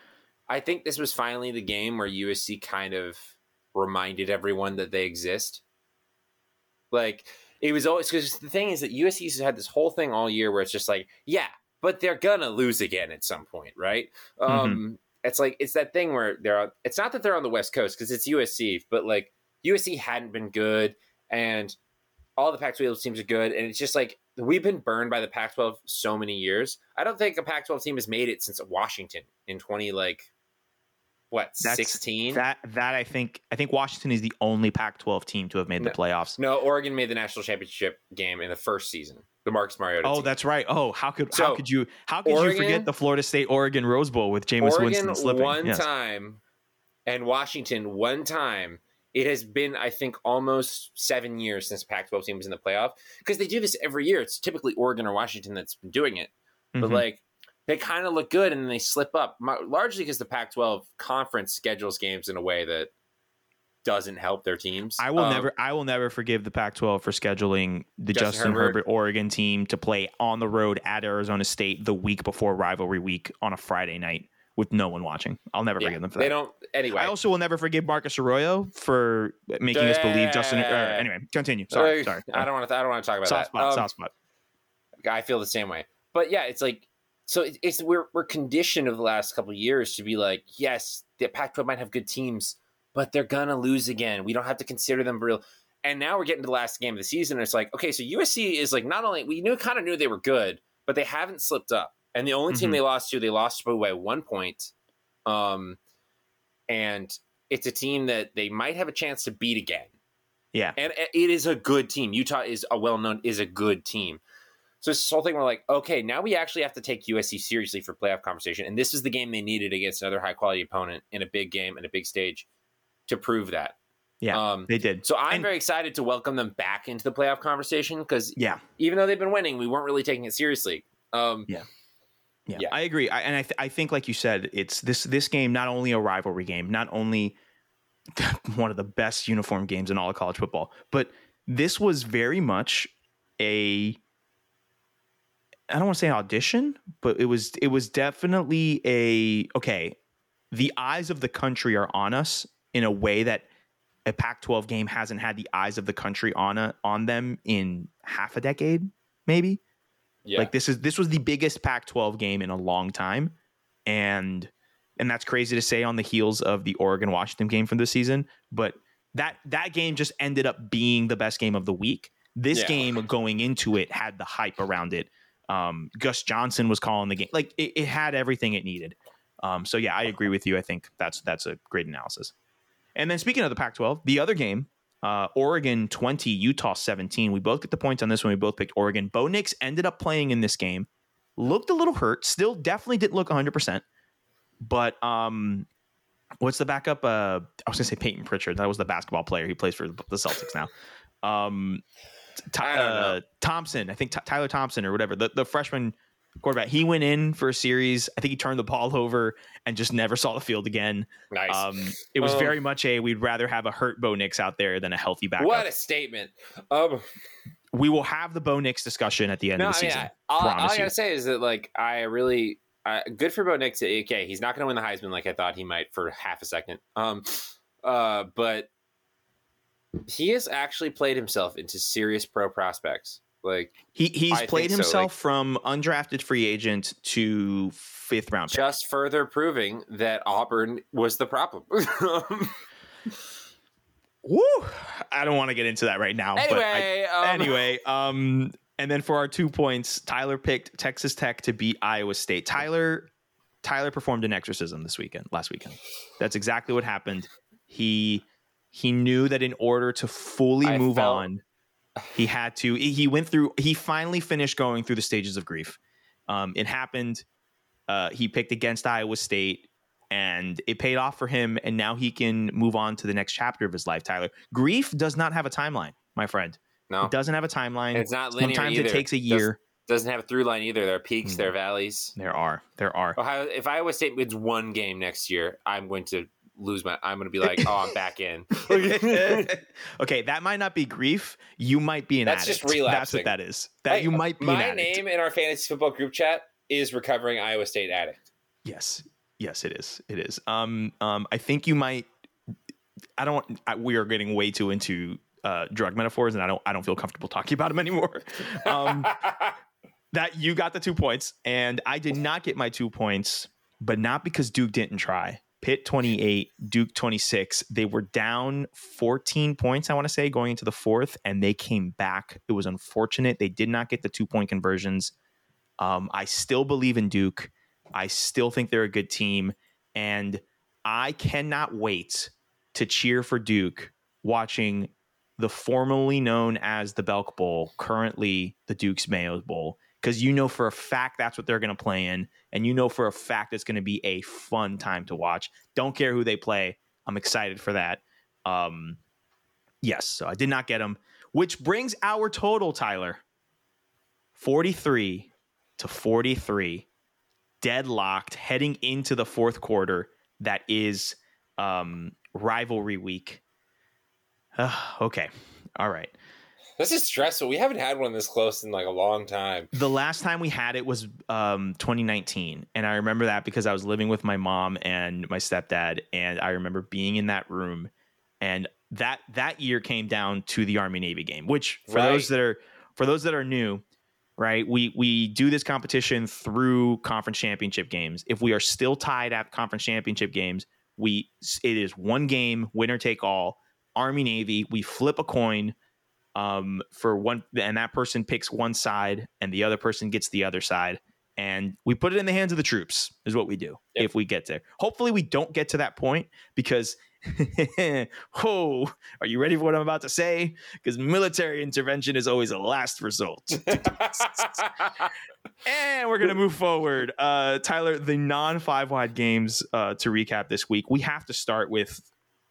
I think this was finally the game where U S C kind of reminded everyone that they exist. Like it was always because the thing is that U S C's had this whole thing all year where it's just like, yeah, but they're gonna lose again at some point, right? Mm-hmm. Um, it's like it's that thing where they're. It's not that they're on the West Coast because it's U S C, but like U S C hadn't been good, and all the Pac twelve teams are good, and it's just like we've been burned by the Pac twelve so many years. I don't think a Pac twelve team has made it since Washington in twenty like what sixteen. That that I think I think Washington is the only Pac twelve team to have made no, the playoffs. No, Oregon made the national championship game in the first season. The Marcus Mariota. Oh, team. That's right. Oh, how could so, how could you how could Oregon, you forget the Florida State Oregon Rose Bowl with Jameis Oregon Winston slipping one yes. time and Washington one time. It has been, I think, almost seven years since Pac twelve team was in the playoff because they do this every year. It's typically Oregon or Washington that's been doing it, but mm-hmm. like they kind of look good and then they slip up, largely because the Pac twelve conference schedules games in a way that doesn't help their teams. I will um, never, I will never forgive the Pac twelve for scheduling the Justin, Justin Herbert. Herbert Oregon team to play on the road at Arizona State the week before rivalry week on a Friday night with no one watching. I'll never forgive yeah, them for that. They don't anyway. I also will never forgive Marcus Arroyo for making yeah, us believe Justin. Yeah, yeah, yeah. Uh, anyway, continue. Sorry, uh, sorry. I don't want to. I don't want to talk about soft that. Spot, um, soft spot. I feel the same way. But yeah, it's like so. It, it's we're we're conditioned over the last couple of years to be like, yes, the Pac twelve might have good teams, but they're gonna lose again. We don't have to consider them real. And now we're getting to the last game of the season, and it's like, okay, so U S C is like not only we knew kind of knew they were good, but they haven't slipped up. And the only mm-hmm. team they lost to, they lost to by one point. Um, and it's a team that they might have a chance to beat again. Yeah. And it is a good team. Utah is a well-known, is a good team. So it's this whole thing where like, okay, now we actually have to take U S C seriously for playoff conversation. And this is the game they needed against another high-quality opponent in a big game and a big stage to prove that. Yeah, um, they did. So I'm and, very excited to welcome them back into the playoff conversation because yeah. even though they've been winning, we weren't really taking it seriously. Um, yeah. Yeah, yeah, I agree. I, and I, th- I think, like you said, it's this this game, not only a rivalry game, not only one of the best uniform games in all of college football, but this was very much a, I don't want to say an audition, but it was it was definitely a, okay, the eyes of the country are on us in a way that a Pac twelve game hasn't had the eyes of the country on a, on them in half a decade, maybe. Yeah. Like this is this was the biggest Pac twelve game in a long time, and and that's crazy to say on the heels of the Oregon Washington game from this season. But that that game just ended up being the best game of the week. This yeah. game going into it had the hype around it. Um, Gus Johnson was calling the game, like it, it had everything it needed. Um, so yeah, I agree with you. I think that's that's a great analysis. And then speaking of the Pac twelve, the other game. Uh, Oregon twenty, Utah seventeen. We both get the points on this one. We both picked Oregon. Bo Nix ended up playing in this game. Looked a little hurt. Still definitely didn't look one hundred percent. But um, what's the backup? Uh, I was going to say Peyton Pritchard. That was the basketball player. He plays for the Celtics now. Um, t- I don't know. Uh, Thompson. I think t- Tyler Thompson or whatever. The, the freshman quarterback. He went in for a series. I think he turned the ball over and just never saw the field again. Nice. Um, it was um, very much a we'd rather have a hurt Bo Nix out there than a healthy backup. What a statement. Um, we will have the Bo Nix discussion at the end no, of the season. I mean, I, all, all I gotta say is that like I really uh, good for Bo Nix. Okay, he's not gonna win the Heisman like I thought he might for half a second. Um, uh, but he has actually played himself into serious pro prospects. Like he he's I played himself so. like, from undrafted free agent to fifth round pick. Just further proving that Auburn was the problem. Woo! I don't want to get into that right now. Anyway, but I, um, anyway, um, and then for our two points, Tyler picked Texas Tech to beat Iowa State. Tyler Tyler performed an exorcism this weekend, last weekend. That's exactly what happened. He he knew that in order to fully I move felt- on. He had to, he went through, he finally finished going through the stages of grief. Um, it happened. Uh, he picked against Iowa State and it paid off for him. And now he can move on to the next chapter of his life. Tyler, grief does not have a timeline, my friend. No, it doesn't have a timeline. It's not linear. Sometimes either. It takes a year. Does, doesn't have a through line either. There are peaks, mm-hmm. there are valleys. There are, there are. Ohio, if Iowa State wins one game next year, I'm going to lose my I'm gonna be like, oh, I'm back in. Okay, that might not be grief. You might be an that's addict. Just relapsing. That's what that is. That I, you might be my an addict. Name in our fantasy football group chat is recovering Iowa State addict. Yes. Yes, it is. It is. Um, um, I think you might I don't I, we are getting way too into uh drug metaphors and I don't I don't feel comfortable talking about them anymore. Um that you got the two points and I did not get my two points, but not because Duke didn't try. Pitt twenty-eight, Duke twenty-six. They were down fourteen points, I want to say, going into the fourth, and they came back. It was unfortunate. They did not get the two-point conversions. Um, I still believe in Duke. I still think they're a good team, and I cannot wait to cheer for Duke watching the formerly known as the Belk Bowl, currently the Duke's Mayo Bowl, because you know for a fact that's what they're going to play in, and you know for a fact it's going to be a fun time to watch. Don't care who they play. I'm excited for that. Um, yes, so I did not get them, which brings our total, Tyler, forty-three to forty-three. Deadlocked heading into the fourth quarter. That is um, rivalry week. Uh, okay. All right. This is stressful. We haven't had one this close in like a long time. The last time we had it was um, twenty nineteen. And I remember that because I was living with my mom and my stepdad. And I remember being in that room. And that that year came down to the Army-Navy game, which for right. those that are for those that are new. Right. We we do this competition through conference championship games. If we are still tied at conference championship games, we it is one game, winner take all. Army, Navy, we flip a coin um, for one. And that person picks one side and the other person gets the other side. And we put it in the hands of the troops is what we do. Yep. If we get there. Hopefully we don't get to that point because. Oh, are you ready for what I'm about to say? Because military intervention is always a last resort. And we're going to move forward. Uh, Tyler, the non-five wide games uh, to recap this week, we have to start with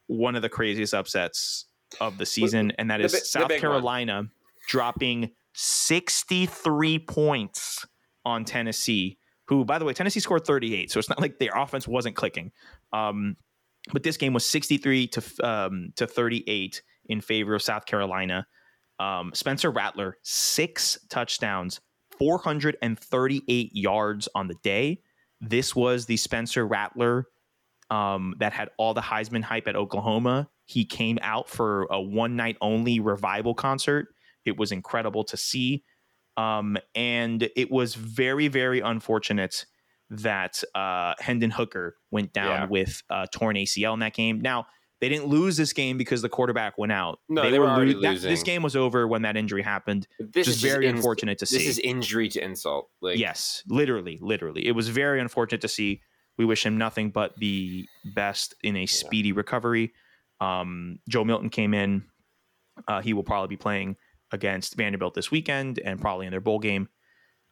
one of the craziest upsets of the season, and that is the, South the Carolina one. Dropping sixty-three points on Tennessee, who, by the way, Tennessee scored thirty-eight, so it's not like their offense wasn't clicking. Um But this game was sixty-three to thirty-eight in favor of South Carolina. Um, Spencer Rattler, six touchdowns, four hundred thirty-eight yards on the day. This was the Spencer Rattler um, that had all the Heisman hype at Oklahoma. He came out for a one-night-only revival concert. It was incredible to see. Um, and it was very, very unfortunate that uh Hendon Hooker went down yeah. with a uh, torn A C L in that game. Now, they didn't lose this game because the quarterback went out. No, they, they were already lo- losing. That, this game was over when that injury happened. This is very ins- unfortunate to this see. This is injury to insult. Like, yes, literally, literally. It was very unfortunate to see. We wish him nothing but the best in a speedy yeah. recovery. Um, Joe Milton came in. Uh, he will probably be playing against Vanderbilt this weekend and probably in their bowl game.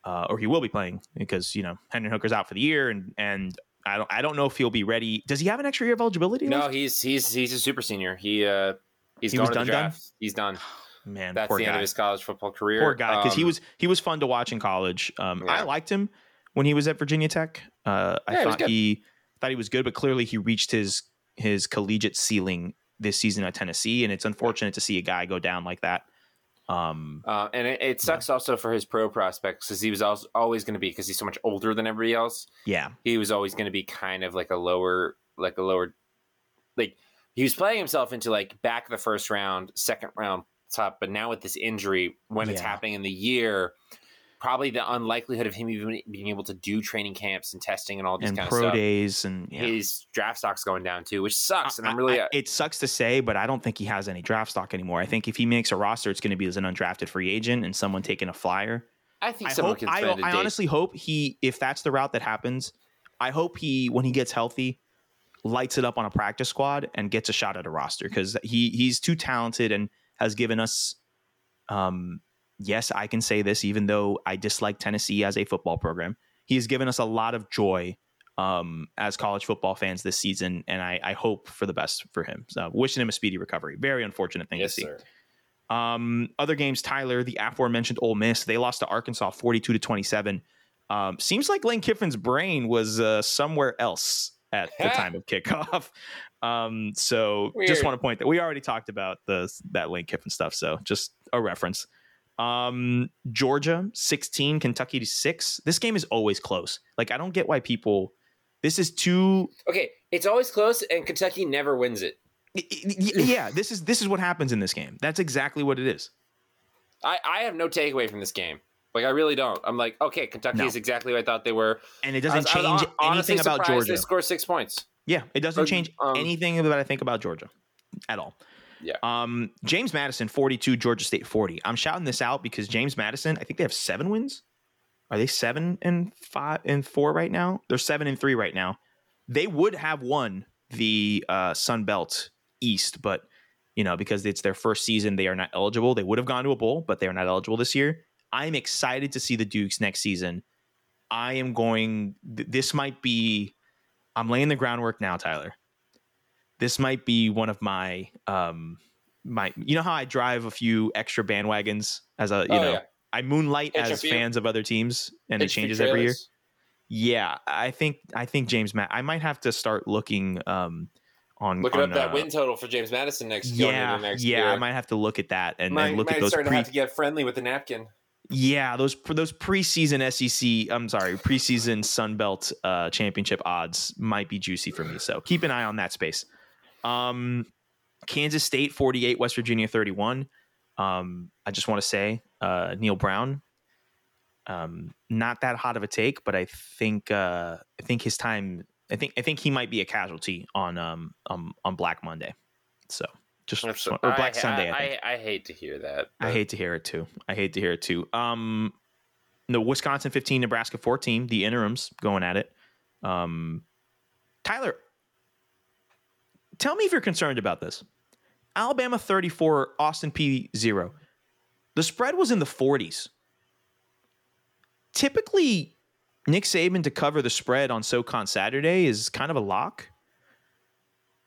Uh, or he will be playing because, you know, Hendon Hooker's out for the year, and and I don't I don't know if he'll be ready. Does he have an extra year of eligibility? No, he's he's he's a super senior. He uh he's he gone to the draft. Done? He's done. Man, that's poor the guy. End of his college football career. Poor guy, because um, he was he was fun to watch in college. Um, yeah. I liked him when he was at Virginia Tech. Uh, I yeah, thought he thought he was good, but clearly he reached his his collegiate ceiling this season at Tennessee, and it's unfortunate to see a guy go down like that. Um, uh, and it, it sucks yeah. also for his pro prospects because he was also always going to be, because he's so much older than everybody else. Yeah, he was always going to be kind of like a lower, like a lower, like he was playing himself into like back the first round, second round top. But now with this injury, when yeah. it's happening in the year, probably the unlikelihood of him even being able to do training camps and testing and all this and kind of stuff. And pro days and yeah. his draft stock's going down too, which sucks. And I, I'm really I, it sucks to say, but I don't think he has any draft stock anymore. I think if he makes a roster, it's going to be as an undrafted free agent and someone taking a flyer. I think I someone hope, can I, I honestly hope he, if that's the route that happens, I hope he, when he gets healthy, lights it up on a practice squad and gets a shot at a roster, because he he's too talented and has given us um yes, I can say this, even though I dislike Tennessee as a football program. He has given us a lot of joy um, as college football fans this season, and I, I hope for the best for him. So wishing him a speedy recovery. Very unfortunate thing yes, to see. Sir. Um, other games, Tyler, the aforementioned Ole Miss, they lost to Arkansas forty-two to twenty-seven. Um, seems like Lane Kiffin's brain was uh, somewhere else at the time of kickoff. Um, so Weird. Just want to point that we already talked about the that Lane Kiffin stuff, so just a reference. Um, Georgia sixteen, Kentucky to six. This game is always close. Like, I don't get why people, this is too. Okay. It's always close and Kentucky never wins it. Yeah. this is, this is what happens in this game. That's exactly what it is. I, I have no takeaway from this game. Like, I really don't. I'm like, okay, Kentucky no. is exactly what I thought they were. And it doesn't was, change was, anything about Georgia. They score six points. Yeah, it doesn't change um, anything that I think about Georgia at all. Yeah. Um, James Madison, forty-two, Georgia State, forty. I'm shouting this out because James Madison, I think they have seven wins. Are they seven and five and four right now? They're seven and three right now. They would have won the uh, Sun Belt East, but you know, because it's their first season, they are not eligible. They would have gone to a bowl, but they are not eligible this year. I'm excited to see the Dukes next season. I am going. Th- this might be. I'm laying the groundwork now, Tyler. This might be one of my um my. You know how I drive a few extra bandwagons as a you oh, know. Yeah. I moonlight H F U as fans of other teams, and H F U it changes trailers. Every year. Yeah, I think I think James Matt. I might have to start looking um, on looking on, up that uh, win total for James Madison next. Yeah, going next yeah, year. I might have to look at that and, might, and look might at those. Start pre- to have to get friendly with the napkin. Yeah, those those preseason S E C. I'm sorry, preseason Sun Belt uh, championship odds might be juicy for me. So keep an eye on that space. Um, Kansas State forty-eight, West Virginia thirty-one. Um, I just want to say uh, Neil Brown, um, not that hot of a take, but I think uh, I think his time. I think I think he might be a casualty on um, um on Black Monday. So just so, or Black I, Sunday. I, I, think. I, I hate to hear that. But. I hate to hear it too. I hate to hear it too. Um, the Wisconsin fifteen, Nebraska fourteen. The interims going at it. Um, Tyler, tell me if you're concerned about this. Alabama thirty-four, Austin P zero. The spread was in the forties. Typically, Nick Saban to cover the spread on SoCon Saturday is kind of a lock.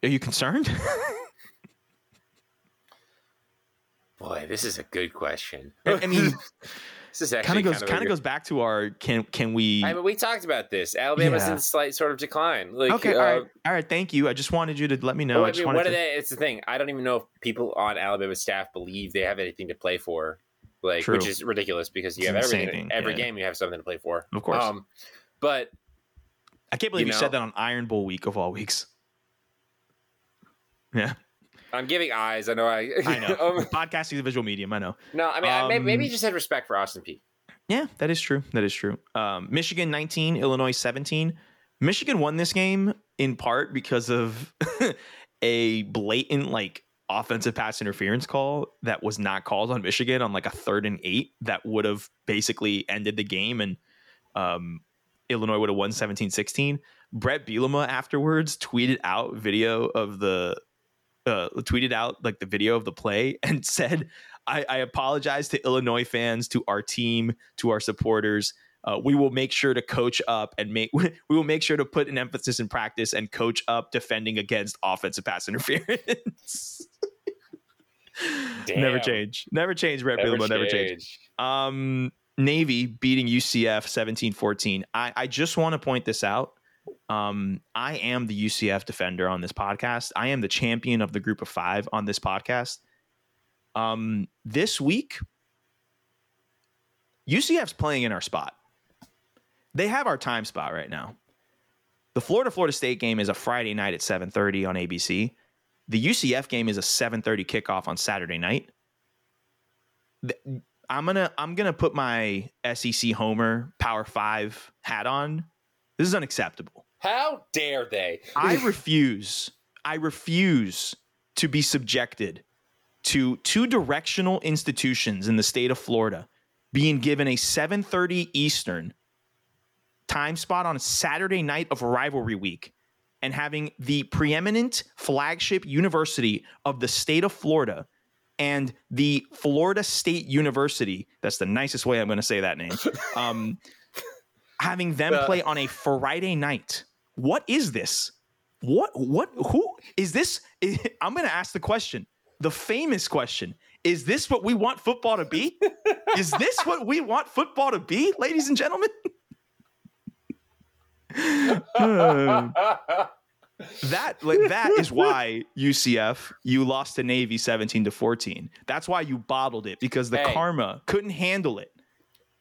Are you concerned? Boy, this is a good question. I mean, this is actually kind of goes kind of goes back to our can can we? I mean, we talked about this. Alabama's yeah. in slight sort of decline. Like, okay, uh, all right, all right. Thank you. I just wanted you to let me know. Well, I just I mean, wanted what to... they, it's the thing. I don't even know if people on Alabama staff believe they have anything to play for. Like, True. Which is ridiculous because you it's have everything. Every yeah. game you have something to play for. Of course. Um, but I can't believe you, you know, said that on Iron Bowl week of all weeks. Yeah. I'm giving eyes. I know. I, I know. um, Podcasting is a visual medium. I know. No, I mean, um, maybe, maybe you just had respect for Austin Peay. Yeah, that is true. That is true. Um, Michigan nineteen, Illinois seventeen. Michigan won this game in part because of a blatant like offensive pass interference call that was not called on Michigan on like a third and eight that would have basically ended the game, and um, Illinois would have won seventeen sixteen. Brett Bielema afterwards tweeted out video of the. Uh, tweeted out like the video of the play and said, I, I apologize to Illinois fans, to our team, to our supporters. Uh, we will make sure to coach up and make we will make sure to put an emphasis in practice and coach up defending against offensive pass interference. Never change. Never change, Brett Bielema. Never change. Um, Navy beating U C F seventeen fourteen. I, I just want to point this out. Um, I am the U C F defender on this podcast. I am the champion of the group of five on this podcast. Um, this week, U C F's playing in our spot. They have our time spot right now. The Florida Florida State game is a Friday night at seven thirty on A B C. The U C F game is a seven thirty kickoff on Saturday night. I'm gonna I'm gonna put my S E C Homer Power Five hat on. This is unacceptable. How dare they? I refuse. I refuse to be subjected to two directional institutions in the state of Florida being given a seven thirty Eastern time spot on a Saturday night of rivalry week and having the preeminent flagship university of the state of Florida and the Florida State University. That's the nicest way I'm going to say that name. Um, having them uh, play on a Friday night. What is this? What, what, who is this? Is, I'm going to ask the question, the famous question. Is this what we want football to be? Is this what we want football to be, ladies and gentlemen? uh, that, like, that is why U C F, you lost to Navy seventeen to fourteen. That's why you bottled it, because the hey. karma couldn't handle it.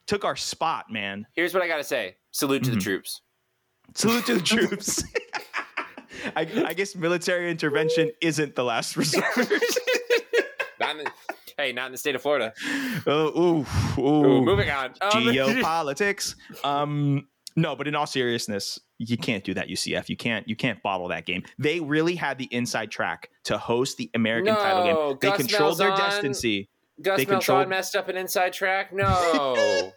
Took our spot, man. Here's what I got to say. Salute to mm-hmm. the troops. Salute to the troops. I, I guess military intervention isn't the last resort. Not in the, hey, not in the state of Florida. Uh, ooh, ooh. Ooh, moving on. Um, Geopolitics. Um, No, but in all seriousness, you can't do that, U C F. You can't you can't bottle that game. They really had the inside track to host the American no, title game. They Gus controlled Malzahn, their destiny. Gus they Malzahn controlled... messed up an inside track. No.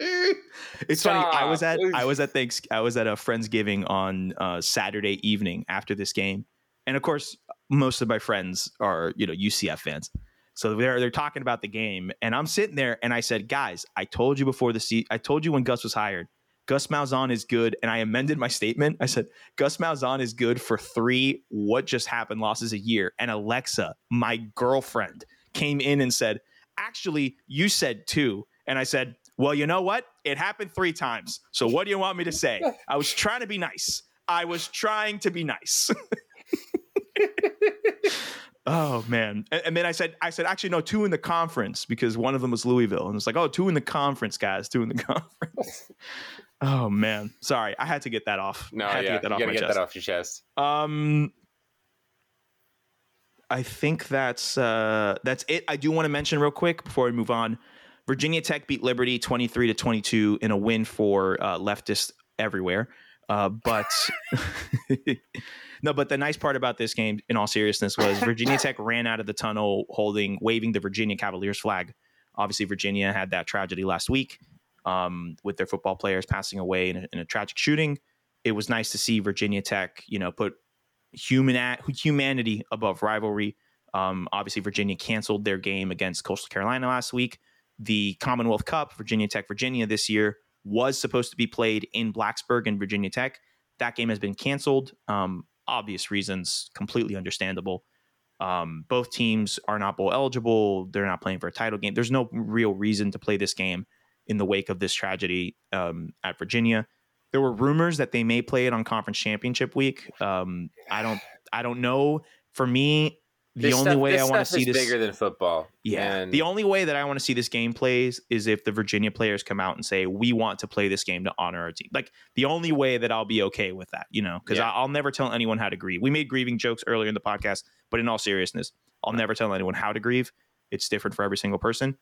It's Stop. funny. I was at I was at Thanks I was at a Friendsgiving on uh, Saturday evening after this game. And of course, most of my friends are, you know, U C F fans. So they're they're talking about the game, and I'm sitting there, and I said, "Guys, I told you before the se- I told you when Gus was hired, Gus Malzahn is good." And I amended my statement. I said, "Gus Malzahn is good for three what just happened losses a year." And Alexa, my girlfriend, came in and said, "Actually, you said two." And I said, "Well, you know what? It happened three times. So what do you want me to say?" I was trying to be nice. I was trying to be nice. Oh man. And then I said, I said, actually, no, two in the conference, because one of them was Louisville. And it's like, oh, two in the conference, guys, two in the conference. Oh man. Sorry. I had to get that off. No, I had yeah. to get that you off gotta my get chest. that off your chest. Um, I think that's, uh, that's it. I do want to mention real quick before we move on, Virginia Tech beat Liberty twenty-three to twenty-two in a win for uh, leftists everywhere. Uh, but no, but the nice part about this game, in all seriousness, was Virginia Tech ran out of the tunnel holding, waving the Virginia Cavaliers flag. Obviously, Virginia had that tragedy last week um, with their football players passing away in a, in a tragic shooting. It was nice to see Virginia Tech, you know, put human at, humanity above rivalry. Um, obviously, Virginia canceled their game against Coastal Carolina last week. The Commonwealth Cup, Virginia Tech, Virginia this year, was supposed to be played in Blacksburg and Virginia Tech. That game has been canceled. Um, obvious reasons, completely understandable. Um, both teams are not bowl eligible. They're not playing for a title game. There's no real reason to play this game in the wake of this tragedy um, at Virginia. There were rumors that they may play it on conference championship week. Um, I don't, I don't know. For me, the this only stuff, way I want to see this bigger than football. Yeah. And the only way that I want to see this game plays is if the Virginia players come out and say, we want to play this game to honor our team. Like the only way that I'll be okay with that, you know, because yeah. I'll never tell anyone how to grieve. We made grieving jokes earlier in the podcast, but in all seriousness, I'll never tell anyone how to grieve. It's different for every single person.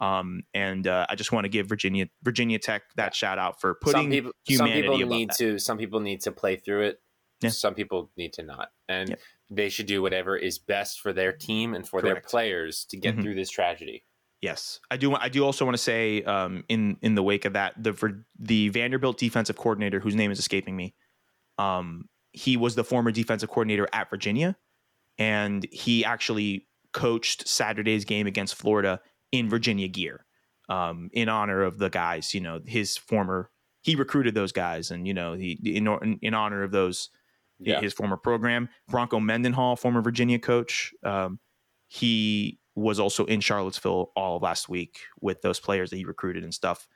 Um, and uh, I just want to give Virginia, Virginia Tech that shout out for putting some people, humanity some people need that. to, some people need to play through it. Yeah. Some people need to not, and yeah. they should do whatever is best for their team and for Correct. their players to get mm-hmm. through this tragedy. Yes, I do. I do also want to say, um, in in the wake of that, the for the Vanderbilt defensive coordinator, whose name is escaping me, um, he was the former defensive coordinator at Virginia, and he actually coached Saturday's game against Florida in Virginia gear, um, in honor of the guys. You know, his former he recruited those guys, and you know, he in in honor of those. Yeah. His former program, Bronco Mendenhall, former Virginia coach. Um, he was also in Charlottesville all of last week with those players that he recruited and stuff.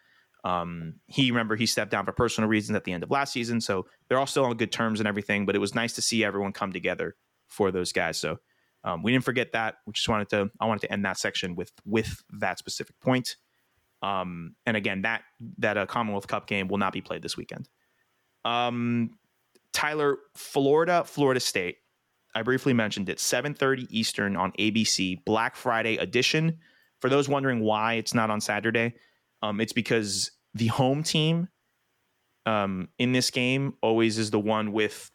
Um, he remember he stepped down for personal reasons at the end of last season. So they're all still on good terms and everything, but it was nice to see everyone come together for those guys. So um, we didn't forget that. We just wanted to, I wanted to end that section with, with that specific point. Um, and again, that, that a Commonwealth Cup game will not be played this weekend. Um, Tyler, Florida, Florida State. I briefly mentioned it. seven thirty Eastern on A B C, Black Friday edition. For those wondering why it's not on Saturday, um, it's because the home team um, in this game always is the one with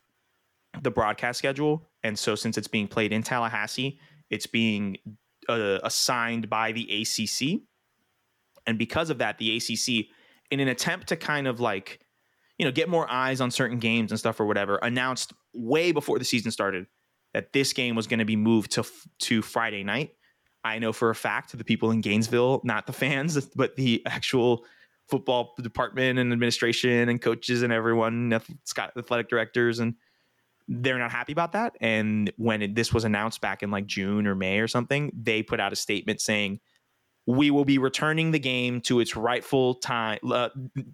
the broadcast schedule. And so since it's being played in Tallahassee, it's being uh, assigned by the A C C. And because of that, the A C C, in an attempt to kind of like, you know, get more eyes on certain games and stuff or whatever, announced way before the season started that this game was going to be moved to to Friday night. I know for a fact the people in Gainesville, not the fans, but the actual football department and administration and coaches and everyone, athletic directors, and they're not happy about that. And when it, this was announced back in like June or May or something, they put out a statement saying, "We will be returning the game to its rightful time uh,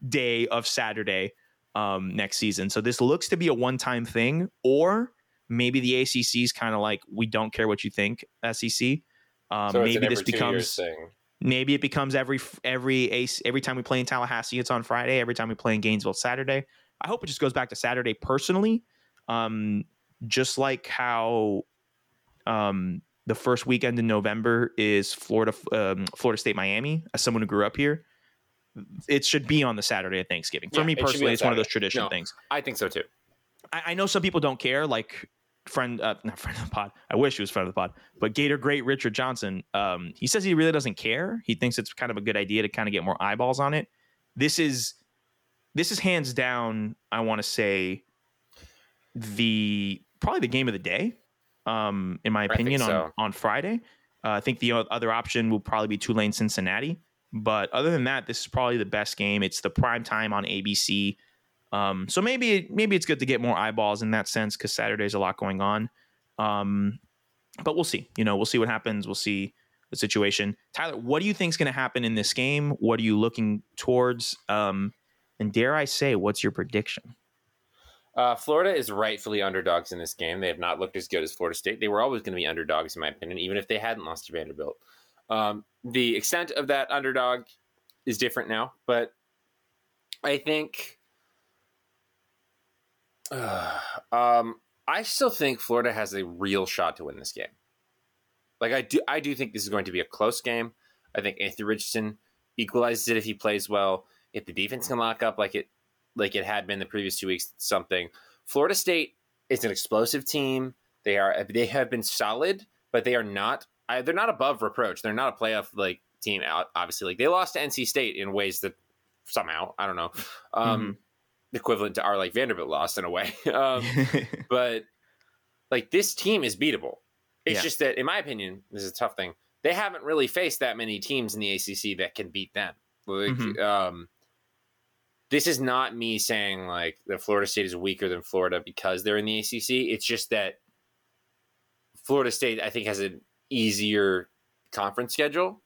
day of Saturday." Um, next season. So this looks to be a one-time thing, or maybe the A C C is kind of like, we don't care what you think, S E C. Um, so maybe this becomes, maybe it becomes every, every, every time we play in Tallahassee, it's on Friday. Every time we play in Gainesville, it's Saturday. I hope it just goes back to Saturday personally. Um, just like how um, the first weekend in November is Florida, um, Florida State, Miami, as someone who grew up here. it should be on the Saturday of Thanksgiving. For yeah, me personally, it it's Saturday. One of those tradition no, things. I think so too. I, I know some people don't care. Like friend, uh, not friend of the pod. I wish he was friend of the pod, but Gator great Richard Johnson. Um, he says he really doesn't care. He thinks it's kind of a good idea to kind of get more eyeballs on it. This is, this is hands down, I want to say, the probably the game of the day, um, in my opinion, on, so. on Friday. Uh, I think the other option will probably be Tulane Cincinnati. But other than that, this is probably the best game. It's the prime time on A B C. Um, so maybe maybe it's good to get more eyeballs in that sense, because Saturday's a lot going on. Um, but we'll see. You know, we'll see what happens. We'll see the situation. Tyler, what do you think is going to happen in this game? What are you looking towards? Um, and dare I say, what's your prediction? Uh, Florida is rightfully underdogs in this game. They have not looked as good as Florida State. They were always going to be underdogs, in my opinion, even if they hadn't lost to Vanderbilt. Um, the extent of that underdog is different now, but I think uh, um, I still think Florida has a real shot to win this game. Like I do, I do think this is going to be a close game. I think Anthony Richardson equalizes it if he plays well. If the defense can lock up like it, like it had been the previous two weeks, something. Florida State is an explosive team. They are, they have been solid, but they are not. I, they're not above reproach. They're not a playoff like team out. Obviously, like they lost to N C State in ways that somehow I don't know, um, mm-hmm. equivalent to our like Vanderbilt loss in a way. Um, but like this team is beatable. It's yeah. just that, in my opinion, this is a tough thing. They haven't really faced that many teams in the A C C that can beat them. Like, mm-hmm. um, this is not me saying like that Florida State is weaker than Florida because they're in the A C C. It's just that Florida State, I think, has an easier conference schedule,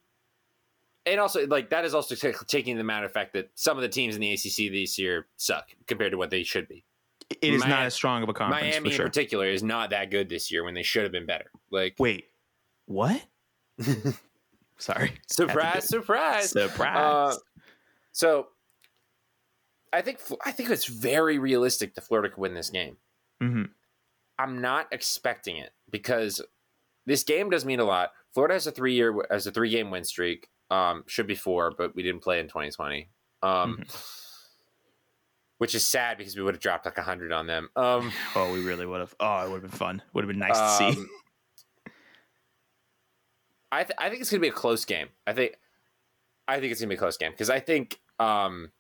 and also like that is also t- taking the matter of fact that some of the teams in the A C C this year suck compared to what they should be. It is Miami, not as strong of a conference. Miami for sure. in particular is not that good this year when they should have been better. Like wait, what? Sorry, surprise, surprise, surprise. Uh, so I think I think it's very realistic that Florida could win this game. Mm-hmm. I'm not expecting it because this game does mean a lot. Florida has a three year, as a three game win streak. Um, should be four, but we didn't play in twenty twenty, um, mm-hmm. which is sad because we would have dropped like a hundred on them. Um, oh, we really would have. Oh, it would have been fun. Would have been nice um, to see. I th- I think it's gonna be a close game. I think I think it's gonna be a close game because I think um,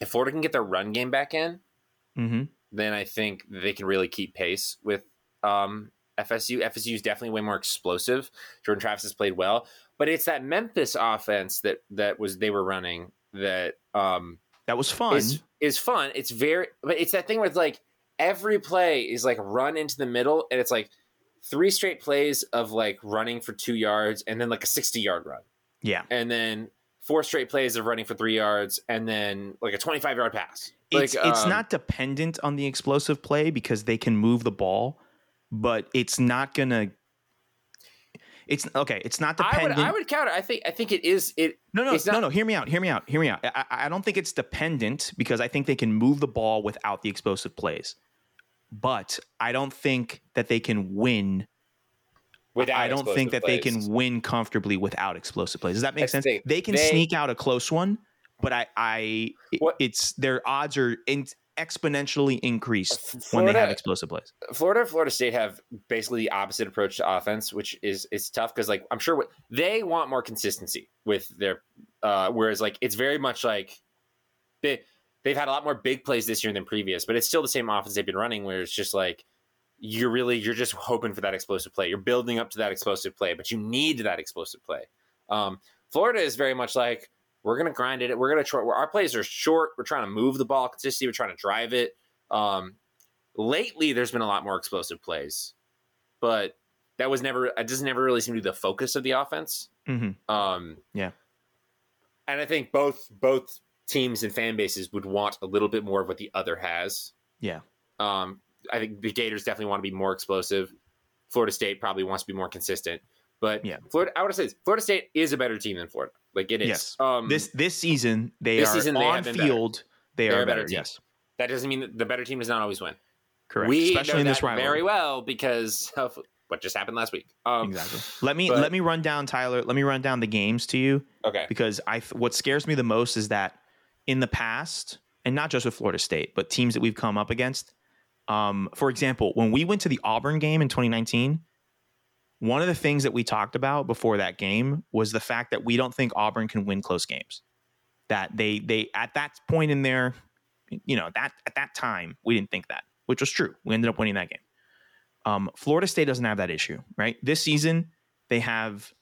if Florida can get their run game back in, mm-hmm. then I think they can really keep pace with. Um, F S U. F S U is definitely way more explosive. Jordan Travis has played well, but it's that Memphis offense that that was they were running that um, that was fun. Is, is fun. It's very, but it's that thing where it's like every play is like run into the middle, and it's like three straight plays of like running for two yards, and then like a sixty-yard run. Yeah, and then four straight plays of running for three yards, and then like a twenty-five-yard pass. It's like, it's um, not dependent on the explosive play because they can move the ball. But it's not gonna. It's okay. It's not dependent. I would, I would counter. I think. I think it is. It no no it's not, no no. Hear me out. Hear me out. Hear me out. I, I don't think it's dependent because I think they can move the ball without the explosive plays. But I don't think that they can win. Without I don't think that plays. They can win comfortably without explosive plays. Does that make That's sense? The they can they, sneak out a close one, but I I what? It's their odds are in. Exponentially increased Florida, when they have explosive plays. Florida and Florida State have basically the opposite approach to offense, which is it's tough because like I'm sure what, they want more consistency with their uh whereas like it's very much like they they've had a lot more big plays this year than previous, but it's still the same offense they've been running where it's just like you're really you're just hoping for that explosive play. You're building up to that explosive play, but you need that explosive play. Um Florida is very much like we're going to grind it. We're going to try. Our plays are short. We're trying to move the ball consistently. We're trying to drive it. Um, lately, there's been a lot more explosive plays, but that was never, it doesn't never really seem to be the focus of the offense. Mm-hmm. Um, yeah. And I think both, both teams and fan bases would want a little bit more of what the other has. Yeah. Um, I think the Gators definitely want to be more explosive. Florida State probably wants to be more consistent. But yeah, Florida, I would say this, Florida State is a better team than Florida. Like it is. Yes. Um, this this season they this are season on they field. They They're are a better. better team. Yes. That doesn't mean that the better team does not always win. Correct. We Especially know in that this rivalry. Very well because of what just happened last week. Um, exactly. Let me but, let me run down Tyler. Let me run down the games to you. Okay. Because I what scares me the most is that in the past, and not just with Florida State, but teams that we've come up against. Um, for example, when we went to the Auburn game in twenty nineteen, one of the things that we talked about before that game was the fact that we don't think Auburn can win close games. That they they at that point in their, you know, that at that time we didn't think that, which was true. We ended up winning that game. Um, Florida State doesn't have that issue, right? This season, they have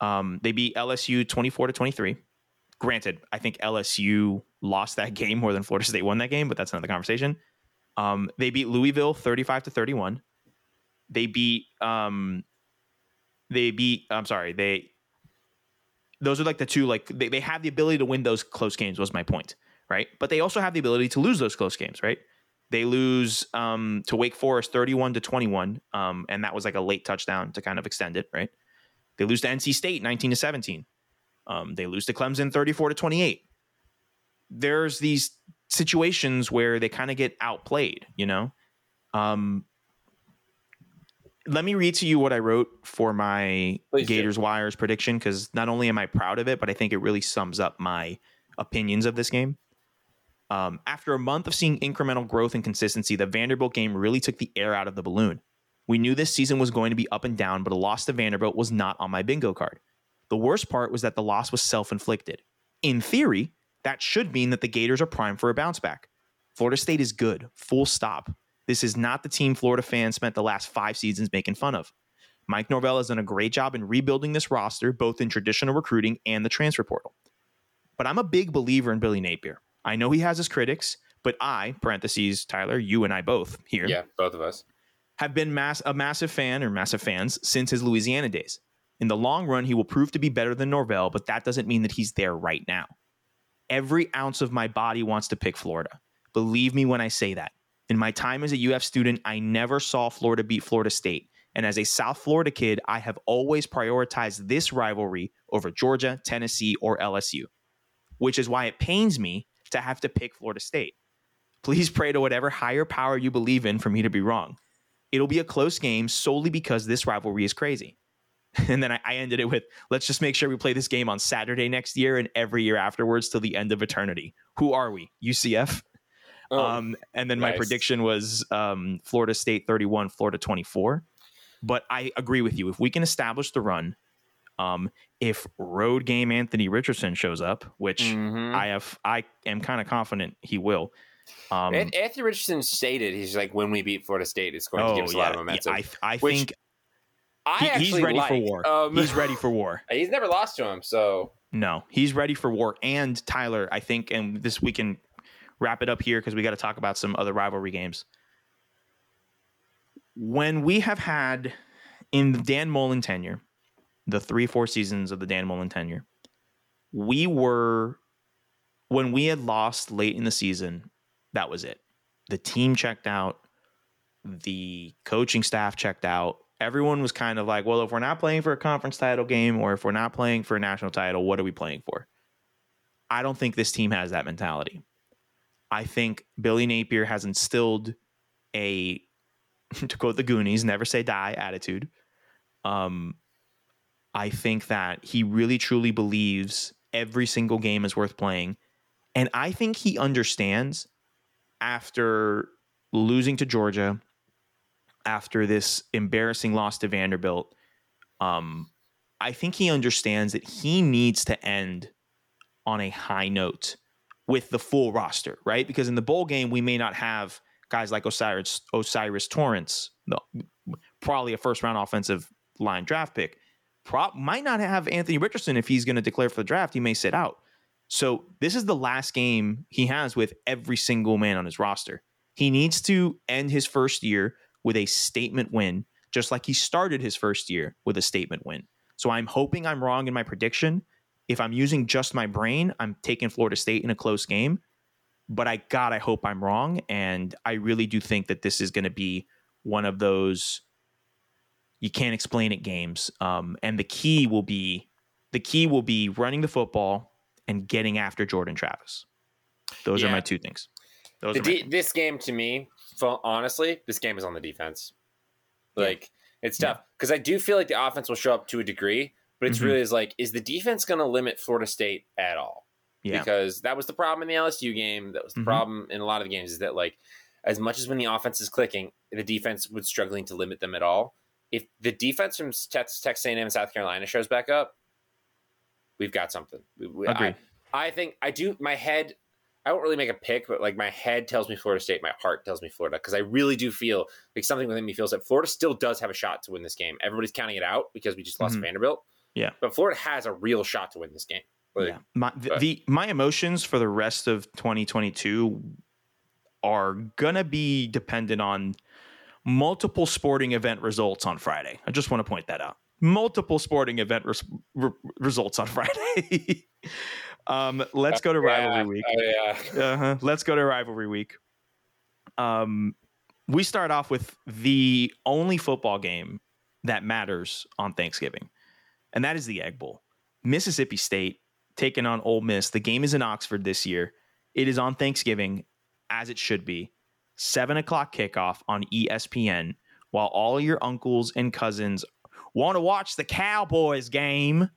um, they beat L S U twenty-four to twenty-three. Granted, I think L S U lost that game more than Florida State won that game, but that's another conversation. Um, they beat Louisville thirty-five to thirty-one. They beat um, they beat. I'm sorry. They those are like the two like they, they have the ability to win those close games. Was my point, right? But they also have the ability to lose those close games, right? They lose um, to Wake Forest thirty-one to twenty-one, um, and that was like a late touchdown to kind of extend it, right? They lose to N C State nineteen to seventeen. Um, they lose to Clemson thirty-four to twenty-eight. There's these situations where they kind of get outplayed, you know? Um, let me read to you what I wrote for my Please Gators do. Wires prediction, because not only am I proud of it, but I think it really sums up my opinions of this game. Um, after a month of seeing incremental growth and consistency, the Vanderbilt game really took the air out of the balloon. We knew this season was going to be up and down, but a loss to Vanderbilt was not on my bingo card. The worst part was that the loss was self-inflicted. In theory, that should mean that the Gators are primed for a bounce back. Florida State is good, full stop. This is not the team Florida fans spent the last five seasons making fun of. Mike Norvell has done a great job in rebuilding this roster, both in traditional recruiting and the transfer portal. But I'm a big believer in Billy Napier. I know he has his critics, but I, parentheses, Tyler, you and I both here. Yeah, both of us. Have been mass, a massive fan or massive fans since his Louisiana days. In the long run, he will prove to be better than Norvell, but that doesn't mean that he's there right now. Every ounce of my body wants to pick Florida. Believe me when I say that. In my time as a U F student, I never saw Florida beat Florida State. And as a South Florida kid, I have always prioritized this rivalry over Georgia, Tennessee, or L S U, which is why it pains me to have to pick Florida State. Please pray to whatever higher power you believe in for me to be wrong. It'll be a close game solely because this rivalry is crazy. And then I, I ended it with, let's just make sure we play this game on Saturday next year and every year afterwards till the end of eternity. Who are we? U C F? Oh, um, and then nice. My prediction was um, Florida State thirty-one, Florida twenty-four. But I agree with you. If we can establish the run, um, if road game Anthony Richardson shows up, which mm-hmm. I have, I am kind of confident he will. Um, Anthony Richardson stated he's like, when we beat Florida State, it's going oh, to give us yeah, a lot of momentum. Yeah, I, I which, think... He, he's ready like, for war. Um, he's ready for war. He's never lost to him, so... No, he's ready for war. And Tyler, I think, and this we can wrap it up here because we got to talk about some other rivalry games. When we have had, in the Dan Mullen tenure, the three, four seasons of the Dan Mullen tenure, we were... When we had lost late in the season, that was it. The team checked out. The coaching staff checked out. Everyone was kind of like, well, if we're not playing for a conference title game or if we're not playing for a national title, what are we playing for? I don't think this team has that mentality. I think Billy Napier has instilled a, to quote the Goonies, never say die attitude. Um, I think that he really truly believes every single game is worth playing. And I think he understands after losing to Georgia, after this embarrassing loss to Vanderbilt, um, I think he understands that he needs to end on a high note with the full roster, right? Because in the bowl game, we may not have guys like Osiris, Osiris Torrance, no, probably a first-round offensive line draft pick. Pro- might not have Anthony Richardson if he's going to declare for the draft. He may sit out. So this is the last game he has with every single man on his roster. He needs to end his first year with a statement win, just like he started his first year with a statement win. So I'm hoping I'm wrong in my prediction. If I'm using just my brain, I'm taking Florida State in a close game. But I God, I hope I'm wrong. And I really do think that this is going to be one of those you can't explain it games. Um, and the key will be the key will be running the football and getting after Jordan Travis. Those yeah. are my two things. Those the are my de- things. This game to me. Honestly, this game is on the defense. Like It's tough because yeah. I do feel like the offense will show up to a degree, but it's mm-hmm. really is like, is the defense going to limit Florida State at all? Yeah. Because that was the problem in the L S U game. That was the mm-hmm. problem in a lot of the games, is that like, as much as when the offense is clicking, the defense was struggling to limit them at all. If the defense from Texas A and M and South Carolina shows back up, we've got something. We, we, I, I think I do. My head, I won't really make a pick, but like my head tells me Florida State, my heart tells me Florida, because I really do feel like something within me feels that Florida still does have a shot to win this game. Everybody's counting it out because we just lost mm-hmm. Vanderbilt. Yeah, but Florida has a real shot to win this game. Like, yeah, my the, the my emotions for the rest of twenty twenty-two are gonna be dependent on multiple sporting event results on Friday. I just want to point that out. Multiple sporting event res- re- results on Friday. um, let's go to rivalry yeah, week. Oh, yeah. uh-huh. Let's go to rivalry week. Um, we start off with the only football game that matters on Thanksgiving, and that is the Egg Bowl. Mississippi State taking on Ole Miss. The game is in Oxford this year. It is on Thanksgiving, as it should be. seven o'clock kickoff on E S P N, while all your uncles and cousins want to watch the Cowboys game.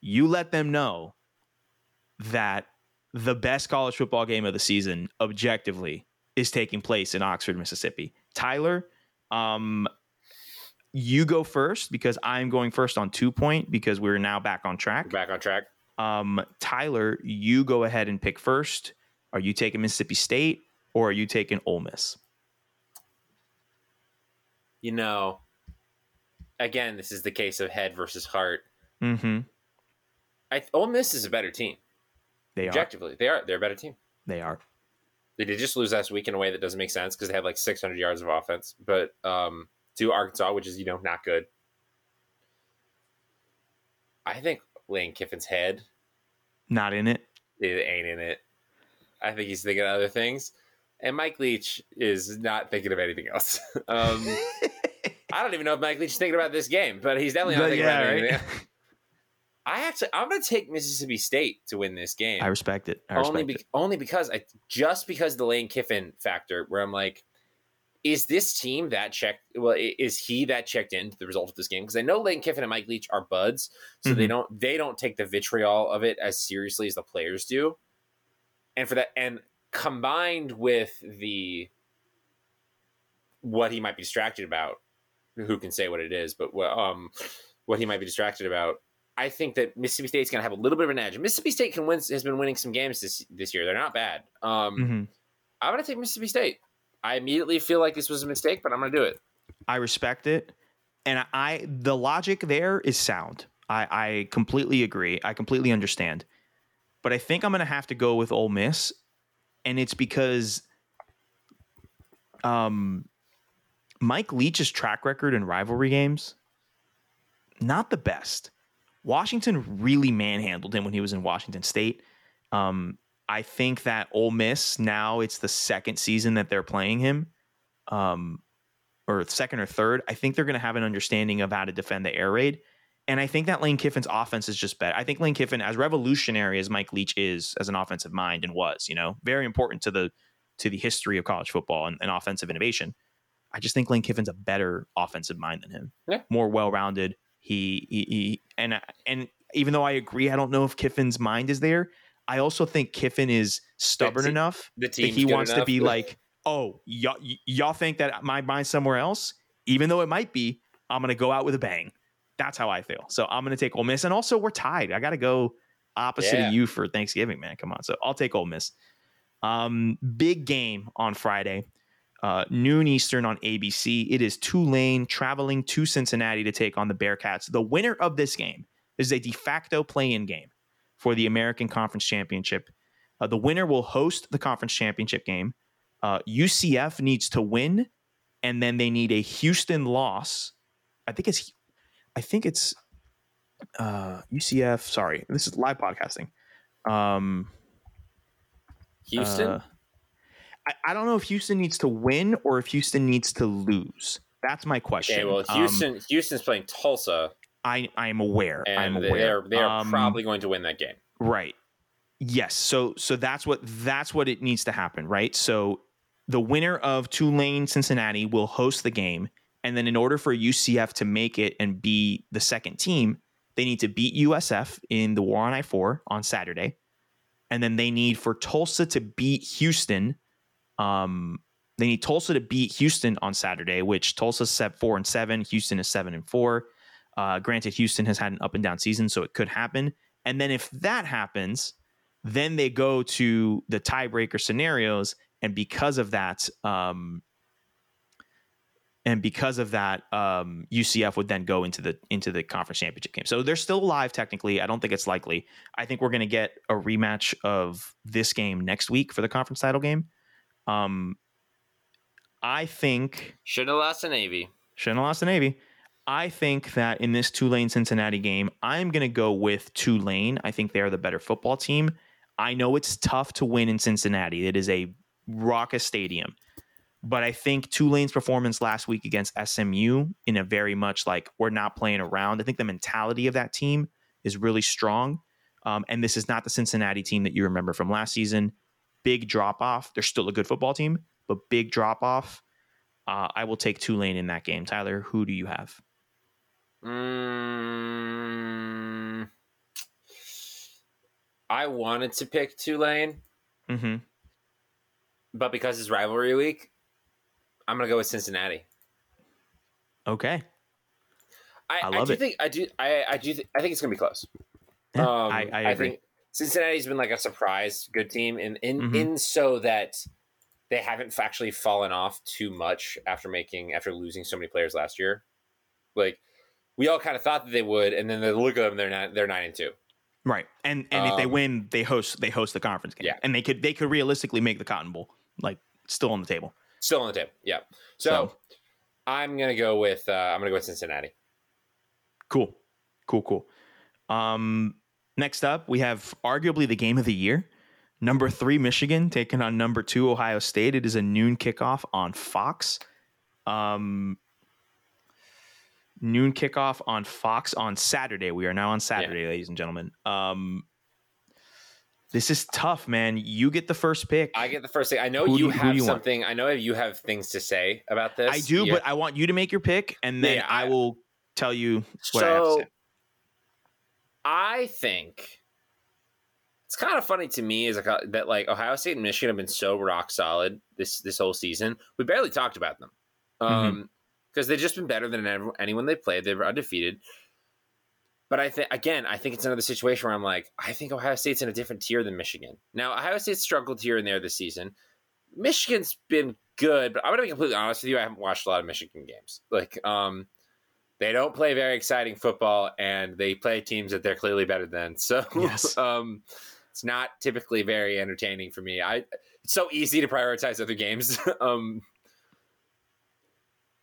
You let them know that the best college football game of the season, objectively, is taking place in Oxford, Mississippi. Tyler, um, you go first, because I'm going first on two point because we're now back on track. We're back on track. Um, Tyler, you go ahead and pick first. Are you taking Mississippi State? Or are you taking Ole Miss? You know, again, this is the case of head versus heart. Mm-hmm. I, Ole Miss is a better team. They are. Objectively, they are. They're a better team. They are. They did just lose last week in a way that doesn't make sense because they have like six hundred yards of offense. But um, to Arkansas, which is, you know, not good. I think Lane Kiffin's head. Not in it. It ain't in it. I think he's thinking of other things. And Mike Leach is not thinking of anything else. um, I don't even know if Mike Leach is thinking about this game, but he's definitely not but thinking yeah, about anything. Right? I have to. I'm going to take Mississippi State to win this game. I respect it. I respect only, be, it. only because I just because the Lane Kiffin factor, where I'm like, is this team that checked? Well, is he that checked into the result of this game? Because I know Lane Kiffin and Mike Leach are buds, so mm-hmm. they don't they don't take the vitriol of it as seriously as the players do. And for that, and combined with the what he might be distracted about, who can say what it is, but what, um, what he might be distracted about, I think that Mississippi State's going to have a little bit of an edge. Mississippi State can win, has been winning some games this this year. They're not bad. Um, mm-hmm. I'm going to take Mississippi State. I immediately feel like this was a mistake, but I'm going to do it. I respect it, and I the logic there is sound. I, I completely agree. I completely understand. But I think I'm going to have to go with Ole Miss, and it's because um, Mike Leach's track record in rivalry games, not the best. Washington really manhandled him when he was in Washington State. Um, I think that Ole Miss, now it's the second season that they're playing him, um, or second or third. I think they're going to have an understanding of how to defend the air raid. And I think that Lane Kiffin's offense is just better. I think Lane Kiffin, as revolutionary as Mike Leach is as an offensive mind and was, you know, very important to the to the history of college football and, and offensive innovation. I just think Lane Kiffin's a better offensive mind than him, yeah. more well-rounded. He, he, he and and even though I agree, I don't know if Kiffin's mind is there. I also think Kiffin is stubborn the te- enough the that he wants enough. to be like, oh, y'all, y- y'all think that my mind's somewhere else, even though it might be. I'm gonna go out with a bang. That's how I feel. So I'm going to take Ole Miss. And also, we're tied. I got to go opposite yeah. of you for Thanksgiving, man. Come on. So I'll take Ole Miss. Um, big game on Friday, uh, noon Eastern on A B C. It is Tulane traveling to Cincinnati to take on the Bearcats. The winner of this game is a de facto play-in game for the American Conference Championship. Uh, the winner will host the conference championship game. Uh, U C F needs to win, and then they need a Houston loss. I think it's I think it's uh, U C F. Sorry, this is live podcasting. Um, Houston? Uh, I, I don't know if Houston needs to win or if Houston needs to lose. That's my question. Okay, well, Houston, um, Houston's playing Tulsa. I, I'm aware. And I'm aware. They are, they are um, probably going to win that game. Right. Yes. So so that's what that's what it needs to happen, right? So the winner of Tulane Cincinnati will host the game, And then in order for U C F to make it and be the second team, they need to beat U S F in the War on I four on Saturday. And then they need for Tulsa to beat Houston. Um, they need Tulsa to beat Houston on Saturday, which Tulsa's set four and seven. Houston is seven and four. Uh, granted, Houston has had an up and down season, so it could happen. And then if that happens, then they go to the tiebreaker scenarios. And because of that, um, and because of that, um, U C F would then go into the into the conference championship game. So they're still alive technically. I don't think it's likely. I think we're going to get a rematch of this game next week for the conference title game. Um, I think shouldn't have lost to Navy. Shouldn't have lost to Navy. I think that in this Tulane-Cincinnati game, I'm going to go with Tulane. I think they are the better football team. I know it's tough to win in Cincinnati. It is a raucous stadium. But I think Tulane's performance last week against S M U in a very much like we're not playing around. I think the mentality of that team is really strong. Um, and this is not the Cincinnati team that you remember from last season. Big drop off. They're still a good football team, but big drop off. Uh, I will take Tulane in that game. Tyler, who do you have? Mm, I wanted to pick Tulane, mm-hmm. but because it's rivalry week, I'm gonna go with Cincinnati. Okay, I, I, love I do it. think I do. I, I do. Th- I think it's gonna be close. Yeah, um, I, I, I think Cincinnati's been like a surprise good team, and in, in, mm-hmm. in so that they haven't actually fallen off too much after making after losing so many players last year, like. We all kind of thought that they would, and then they look at them. They're not. They're nine and two, right? And and um, if they win, they host. They host the conference game, yeah. And they could they could realistically make the Cotton Bowl, like still on the table, still on the table. Yeah. So, so I'm gonna go with uh, I'm gonna go with Cincinnati. Cool, cool, cool. Um, next up, we have arguably the game of the year, number three Michigan taking on number two Ohio State. It is a noon kickoff on Fox. Um. Noon kickoff on Fox on Saturday. We are now on Saturday, yeah. ladies and gentlemen. Um, this is tough, man. You get the first pick. I get the first pick. I know who you do, have you something. Want? I know you have things to say about this. I do, You're... but I want you to make your pick, and then yeah, I... I will tell you what so, I have to say. I think it's kind of funny to me is like, that like Ohio State and Michigan have been so rock solid this, this whole season. We barely talked about them. Um, mm-hmm. Because they've just been better than ever, anyone they played. They were undefeated. But, I think again, I think it's another situation where I'm like, I think Ohio State's in a different tier than Michigan. Now, Ohio State's struggled here and there this season. Michigan's been good, but I'm going to be completely honest with you. I haven't watched a lot of Michigan games. Like, um, they don't play very exciting football, and they play teams that they're clearly better than. So yes. um, it's not typically very entertaining for me. I It's so easy to prioritize other games. um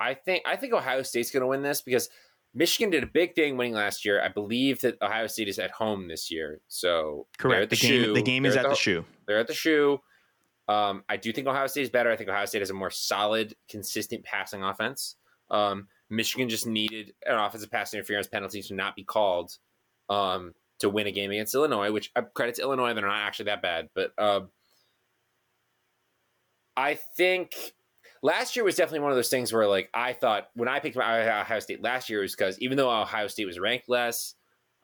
I think I think Ohio State's going to win this because Michigan did a big thing winning last year. I believe that Ohio State is at home this year. So correct. The, the game shoe. the game they're is at the, the shoe. They're at the shoe. Um, I do think Ohio State is better. I think Ohio State has a more solid, consistent passing offense. Um, Michigan just needed an offensive pass interference penalty to not be called um, to win a game against Illinois, which uh, credits Illinois. They're not actually that bad. But um, I think... Last year was definitely one of those things where, like, I thought when I picked my Ohio State last year, it was because even though Ohio State was ranked less,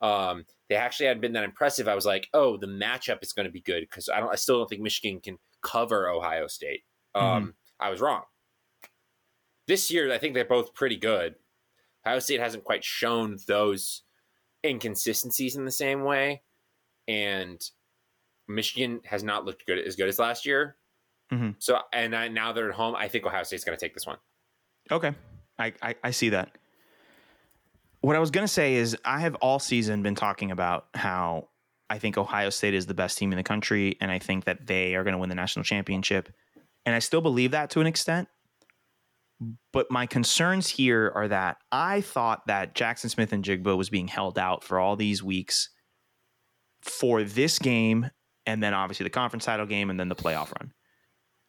um, they actually hadn't been that impressive. I was like, oh, the matchup is going to be good because I don't, I still don't think Michigan can cover Ohio State. Um, mm-hmm. I was wrong. This year, I think they're both pretty good. Ohio State hasn't quite shown those inconsistencies in the same way, and Michigan has not looked good as good as last year. Mm-hmm. So and I, now they're at home. I think Ohio State's going to take this one. Okay, I, I I see that. What I was going to say is I have all season been talking about how I think Ohio State is the best team in the country, and I think that they are going to win the national championship, and I still believe that to an extent. But my concerns here are that I thought that Jaxon Smith-Njigba was being held out for all these weeks for this game, and then obviously the conference title game, and then the playoff run.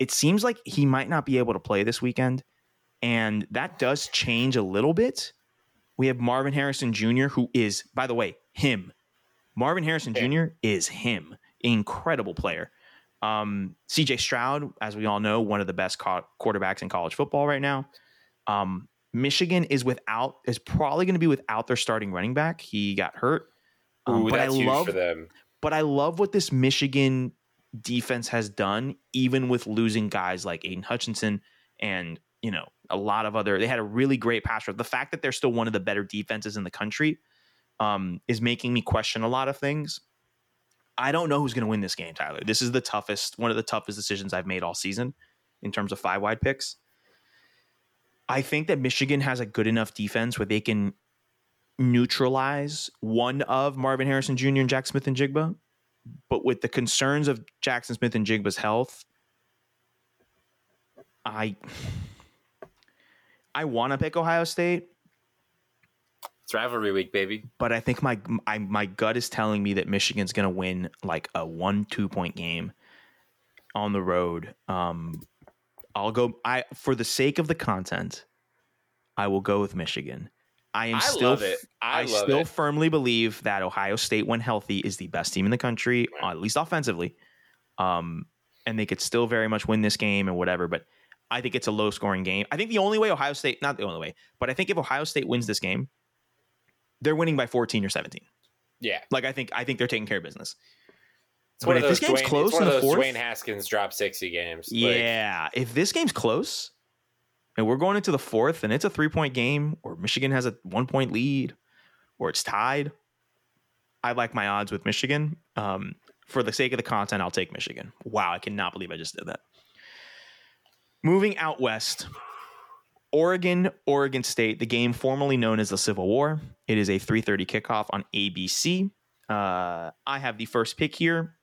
It seems like he might not be able to play this weekend, and that does change a little bit. We have Marvin Harrison Junior, who is, by the way, him. Marvin Harrison Junior is him. Incredible player. Um, C J Stroud, as we all know, one of the best co- quarterbacks in college football right now. Um, Michigan is without is probably going to be without their starting running back. He got hurt. Um, Ooh, but that's I love, huge for them. But I love what this Michigan defense has done, even with losing guys like Aiden Hutchinson and, you know, a lot of other. They had a really great pass rush. The fact that they're still one of the better defenses in the country um, is making me question a lot of things. I don't know who's going to win this game, Tyler. This is the toughest, one of the toughest decisions I've made all season in terms of five wide picks. I think that Michigan has a good enough defense where they can neutralize one of Marvin Harrison Junior and Jaxon Smith-Njigba, but with the concerns of Jaxon Smith-Njigba's health, I I want to pick Ohio State. It's rivalry week, baby. But I think my my, my gut is telling me that Michigan's going to win like a one, two point game on the road. Um, I'll go. I for the sake of the content, I will go with Michigan. I am I still. Love it. I, I love still it. firmly believe that Ohio State, when healthy, is the best team in the country, right. At least offensively. Um, and they could still very much win this game and whatever. But I think it's a low scoring game. I think the only way Ohio State, not the only way, but I think if Ohio State wins this game, they're winning by fourteen or seventeen. Yeah. Like, I think I think they're taking care of business. It's but one if of those this game's Dwayne, close in the fourth... Dwayne Haskins drop sixty games. Yeah. Like, if this game's close and we're going into the fourth and it's a three-point game or Michigan has a one-point lead or it's tied, I like my odds with Michigan. Um, for the sake of the content, I'll take Michigan. Wow, I cannot believe I just did that. Moving out west... Oregon, Oregon State, the game formerly known as the Civil War. It is a three thirty kickoff on A B C. Uh, I have the first pick here.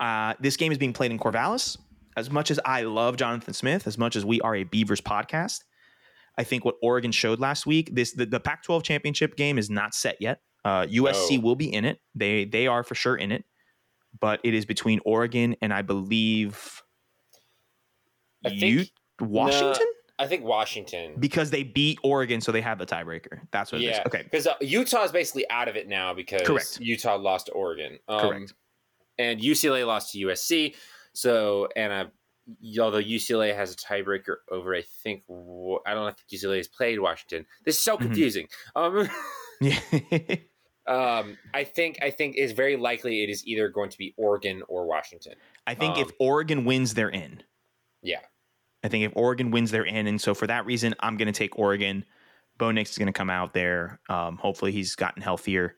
Uh, this game is being played in Corvallis. As much as I love Jonathan Smith, as much as we are a Beavers podcast, I think what Oregon showed last week, this the, the Pac twelve championship game is not set yet. Uh, U S C no. will be in it. They they are for sure in it. But it is between Oregon and I believe I U- think, Washington? No. I think Washington. Because they beat Oregon, so they have the tiebreaker. That's what it yeah. is. Okay. Because uh, Utah is basically out of it now because Correct. Utah lost to Oregon. Um, Correct. And U C L A lost to U S C. So, and uh, although U C L A has a tiebreaker over, I think, I don't know if U C L A has played Washington. This is so confusing. Mm-hmm. Um, yeah. um, I think, I think it's very likely it is either going to be Oregon or Washington. I think um, if Oregon wins, they're in. Yeah. I think if Oregon wins, they're in. And so for that reason, I'm going to take Oregon. Bo Nix is going to come out there. Um, hopefully he's gotten healthier.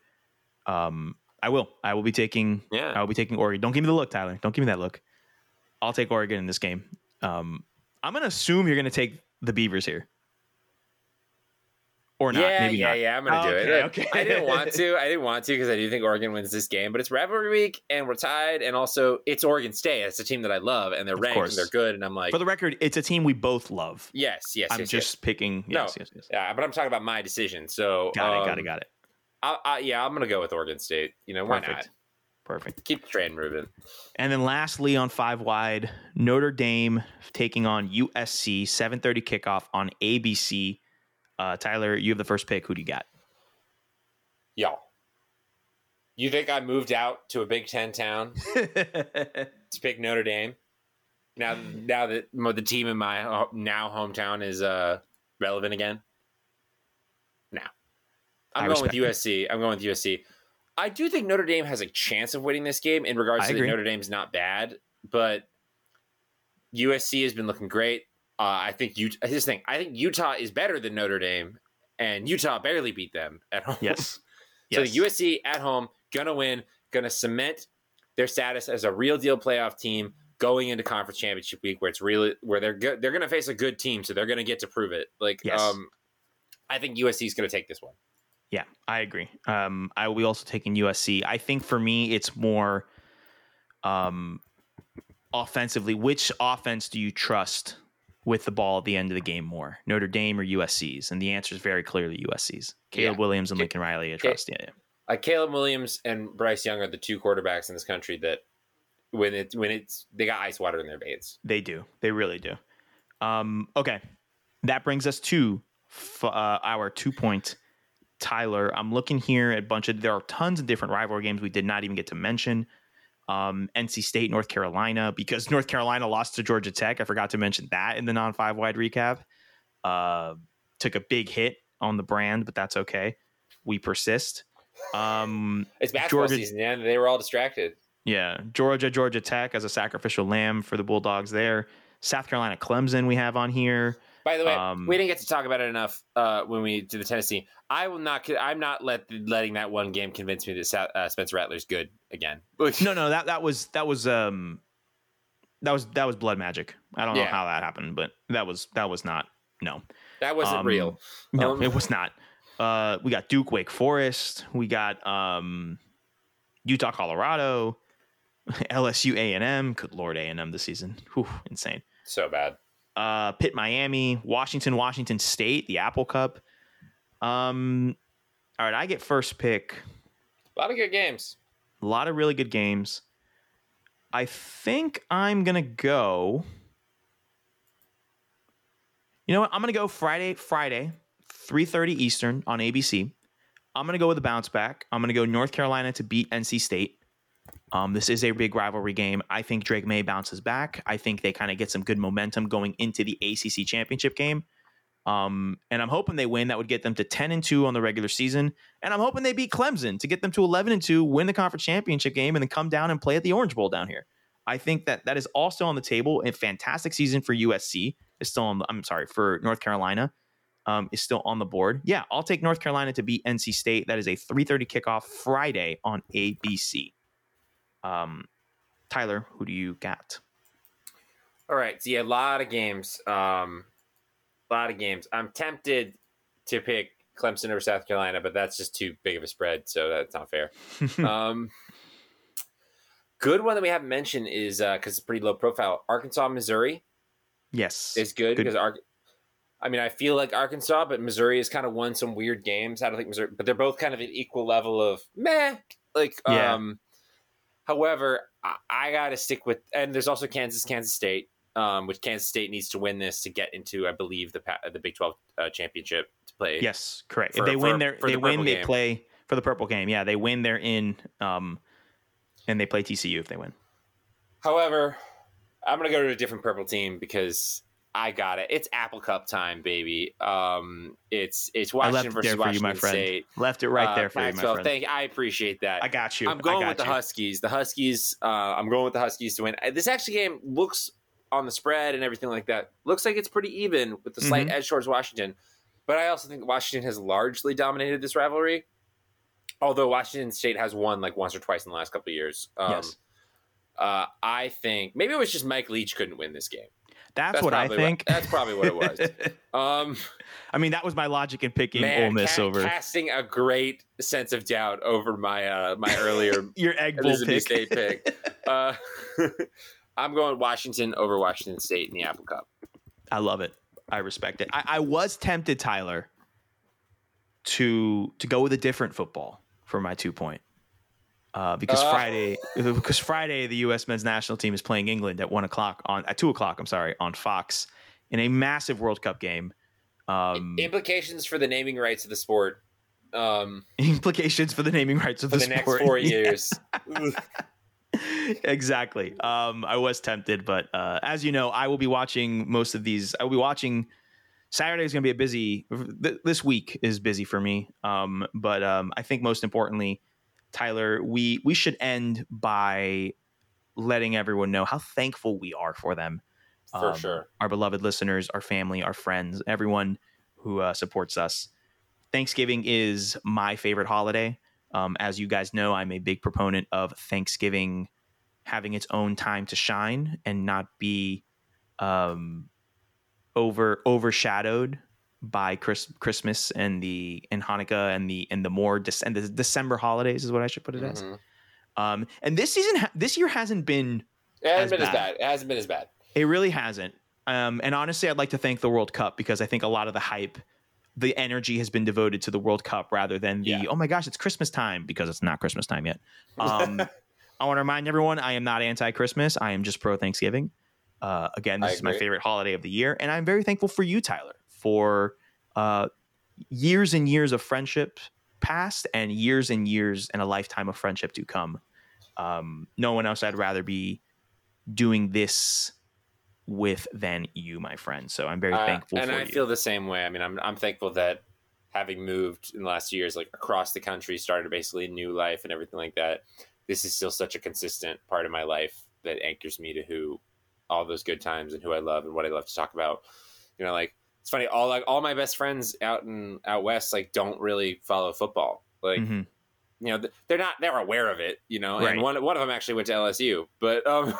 Um, I will. I will be taking yeah. I will be taking Oregon. Don't give me the look, Tyler. Don't give me that look. I'll take Oregon in this game. Um, I'm going to assume you're going to take the Beavers here. Or not. Yeah, maybe yeah, not. yeah. I'm going to oh, do okay, it. Okay. I didn't want to. I didn't want to because I do think Oregon wins this game. But it's rivalry week, and we're tied. And also, it's Oregon State. It's a team that I love, and they're of ranked, course. and they're good. And I'm like... For the record, it's a team we both love. Yes, yes, I'm yes, just yes. picking... Yes, no, yes, yes. Yeah, but I'm talking about my decision. So, got um, it, got it, got it. I, I, yeah, I'm going to go with Oregon State. You know, Perfect. why not? Perfect. Keep the train moving. And then lastly, on five wide, Notre Dame taking on U S C, seven thirty kickoff on A B C. Uh, Tyler, you have the first pick. Who do you got? Y'all. You think I moved out to a Big Ten town to pick Notre Dame? Now, now that the team in my now hometown is uh, relevant again? No. I'm going with U S C. I'm going with U S C. I do think Notre Dame has a chance of winning this game in regards to that Notre Dame's not bad, but U S C has been looking great. Uh, I think Utah, his thing. I think Utah is better than Notre Dame, and Utah barely beat them at home. Yes. So yes. U S C at home, gonna win, gonna cement their status as a real deal playoff team going into conference championship week, where it's really where they're go- they're gonna face a good team, so they're gonna get to prove it. Like, yes. um, I think U S C is gonna take this one. Yeah, I agree. Um, I will be also taking U S C. I think for me, it's more, um, offensively. Which offense do you trust with the ball at the end of the game more, Notre Dame or U S C's? And the answer is very clearly U S C's. Caleb yeah. Williams and Lincoln Riley, I trust. Yeah, yeah. Uh, Caleb Williams and Bryce Young are the two quarterbacks in this country that when it when it's they got ice water in their veins. They do. They really do. Um, okay, that brings us to f- uh, our two point. Tyler, I'm looking here at a bunch of there are tons of different rivalry games we did not even get to mention. Um, N C State, North Carolina, because North Carolina lost to Georgia Tech. I forgot to mention that in the non-five wide recap. Uh, took a big hit on the brand, but that's okay. We persist. Um, it's basketball Georgia, season, yeah. They were all distracted. Yeah. Georgia, Georgia Tech as a sacrificial lamb for the Bulldogs there. South Carolina, Clemson we have on here. By the way, um, we didn't get to talk about it enough uh, when we did the Tennessee. I will not. I'm not let, letting that one game convince me that uh, Spencer Rattler's good again. no, no that that was that was um, that was that was blood magic. I don't yeah. know how that happened, but that was that was not. No, that wasn't um, real. No, um, it was not. Uh, we got Duke, Wake Forest. We got um, Utah, Colorado, L S U, A and M. Good Lord, A and M this season. Whew, insane. So bad. Uh, Pitt, Miami, Washington, Washington State, the Apple Cup. Um, all right, I get first pick. A lot of good games. A lot of really good games. I think I'm going to go... You know what? I'm going to go Friday, Friday, three thirty Eastern on A B C. I'm going to go with a bounce back. I'm going to go North Carolina to beat N C State. Um, this is a big rivalry game. I think Drake May bounces back. I think they kind of get some good momentum going into the A C C championship game. Um, and I'm hoping they win. That would get them to ten and two on the regular season. And I'm hoping they beat Clemson to get them to eleven and two, win the conference championship game, and then come down and play at the Orange Bowl down here. I think that that is also on the table. A fantastic season for U S C is still on the, I'm sorry, for North Carolina um, is still on the board. Yeah, I'll take North Carolina to beat N C State. That is a three thirty kickoff Friday on A B C. Um, Tyler, who do you got? All right. So yeah, a lot of games. Um, a lot of games. I'm tempted to pick Clemson over South Carolina, but that's just too big of a spread. So that's not fair. um, good one that we haven't mentioned is uh, cause it's pretty low profile. Arkansas, Missouri. Yes. It's good, good. because Ar- I mean, I feel like Arkansas, but Missouri has kind of won some weird games. I don't think Missouri, but they're both kind of an equal level of meh. Like, yeah. um, However, I, I got to stick with, and there's also Kansas, Kansas State, um, which Kansas State needs to win this to get into, I believe, the the Big twelve uh, championship to play. Yes, correct. For, if they for, win, their, they the win, they game. play for the purple game. Yeah, they win, they're in, um, and they play T C U if they win. However, I'm going to go to a different purple team because I got it. It's Apple Cup time, baby. Um, it's it's Washington versus Washington State. Left it right there for you, my friend. Thank you. I appreciate that. I got you. I'm going with the Huskies. The Huskies. Uh, I'm going with the Huskies to win. This actually game looks on the spread and everything like that. Looks like it's pretty even with the slight mm-hmm. edge towards Washington. But I also think Washington has largely dominated this rivalry. Although Washington State has won like once or twice in the last couple of years. Um, yes. Uh, I think maybe it was just Mike Leach couldn't win this game. That's, that's what I think. What, that's probably what it was. Um, I mean, that was my logic in picking man, Ole Miss ca- over casting a great sense of doubt over my uh, my earlier your egg bowl pick. State pick. Uh, I'm going Washington over Washington State in the Apple Cup. I love it. I respect it. I, I was tempted, Tyler, to to go with a different football for my two point uh, because uh. Friday because Friday the U S men's national team is playing England at one o'clock on at two o'clock. I'm sorry, on Fox in a massive World Cup game. Um, implications for the naming rights of the sport. Um, implications for the naming rights of the, the sport for the next four years. Exactly. Um, I was tempted, but uh, as you know, I will be watching most of these. I will be watching. Saturday is going to be a busy. Th- this week is busy for me, um, but um, I think most importantly, Tyler, we we should end by letting everyone know how thankful we are for them, um, for sure. Our beloved listeners, our family, our friends, everyone who uh, supports us. Thanksgiving is my favorite holiday. Um, as you guys know, I'm a big proponent of Thanksgiving having its own time to shine and not be um, over overshadowed by Chris, Christmas and the and Hanukkah and the and the more De- and the December holidays is what I should put it mm-hmm. as. Um, and this season, this year hasn't been it hasn't as been bad. as bad. It hasn't been as bad. It really hasn't. Um, and honestly, I'd like to thank the World Cup because I think a lot of the hype, the energy has been devoted to the World Cup rather than the yeah. oh my gosh, it's Christmas time because it's not Christmas time yet. Um, I want to remind everyone, I am not anti-Christmas. I am just pro Thanksgiving. Uh, again, this I is agree. my favorite holiday of the year, and I'm very thankful for you, Tyler, for uh, years and years of friendship past and years and years and a lifetime of friendship to come. Um, no one else I'd rather be doing this with than you, my friend. So I'm very uh, thankful and for I you. Feel the same way. I mean, I'm I'm thankful that having moved in the last years, like across the country, started basically a new life and everything like that, this is still such a consistent part of my life that anchors me to who all those good times and who I love and what I love to talk about. You know, like it's funny, all like all my best friends out in out west like don't really follow football. Like mm-hmm. You know, they're not they're aware of it, you know, right. And one one of them actually went to L S U, but um,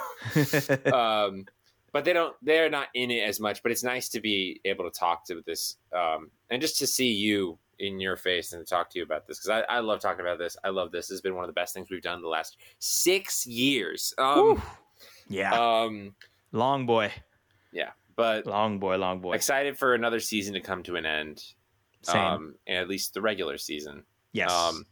um, but they don't they're not in it as much. But it's nice to be able to talk to this um, and just to see you in your face and to talk to you about this, because I, I love talking about this. I love this. This has been one of the best things we've done the last six years. Um, yeah, um, long boy. Yeah, but long boy, long boy. Excited for another season to come to an end, Same. um, and at least the regular season. Yes. Um,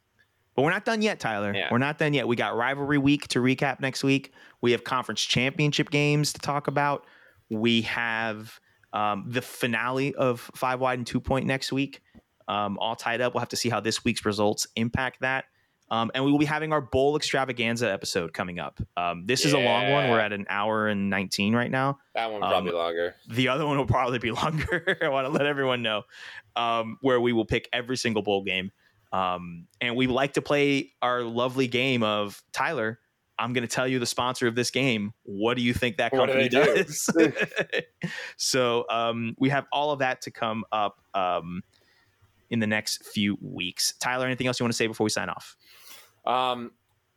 But we're not done yet, Tyler. Yeah. We're not done yet. We got rivalry week to recap next week. We have conference championship games to talk about. We have um, the finale of Five Wide and Two Point next week, um, all tied up. We'll have to see how this week's results impact that. Um, and we will be having our bowl extravaganza episode coming up. Um, this yeah. is a long one. We're at an hour and nineteen right now. That one will probably um, be longer. The other one will probably be longer. I want to let everyone know um, where we will pick every single bowl game. Um, and we like to play our lovely game of Tyler, I'm going to tell you the sponsor of this game. What do you think that company do does? Do? So, um, we have all of that to come up, um, in the next few weeks. Tyler, anything else you want to say before we sign off? Um,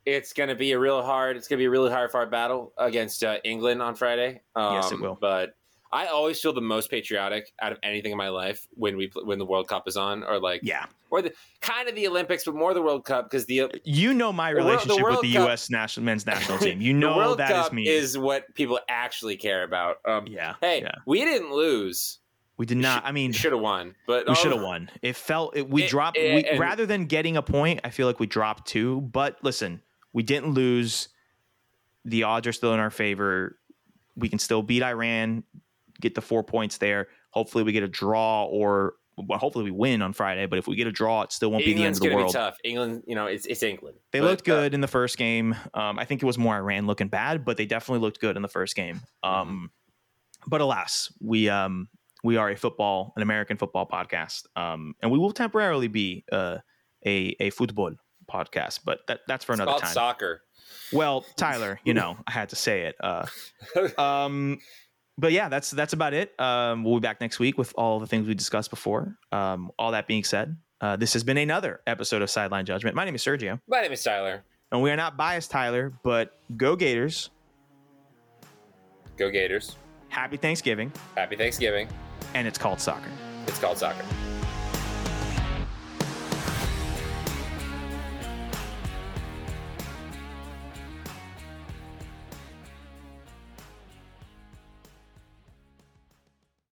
it's going to be a real hard, it's going to be a really hard, far battle against uh, England on Friday. Um, yes, it will. But I always feel the most patriotic out of anything in my life when we when the World Cup is on, or like yeah, or the kind of the Olympics, but more the World Cup, because the you know my relationship the World, the World with the Cup, U S national men's national team. You know the World that Cup is me is what people actually care about. Um, yeah, hey, yeah. we didn't lose. We did not. Sh- I mean, should have won, but we um, should have won. It felt it, we it, dropped it, we, and, rather than getting a point. I feel like we dropped two, but listen, we didn't lose. The odds are still in our favor. We can still beat Iran. Get the four points there. Hopefully we get a draw, or well, hopefully we win on Friday. But if we get a draw, it still won't England's be the end of the world. Be tough. England, you know, it's it's England. They but, looked good uh, in the first game. Um, I think it was more Iran looking bad, but they definitely looked good in the first game. Um, but alas, we um, we are a football, an American football podcast, um, and we will temporarily be uh, a a football podcast. But that that's for it's another time. Soccer. Well, Tyler, you know, I had to say it. Uh, um. But yeah, that's that's about it. Um, we'll be back next week with all the things we discussed before. Um, all that being said, uh, this has been another episode of Sideline Judgment. My name is Sergio. My name is Tyler. And we are not biased, Tyler, but go Gators. Go Gators. Happy Thanksgiving. Happy Thanksgiving. And it's called soccer. It's called soccer.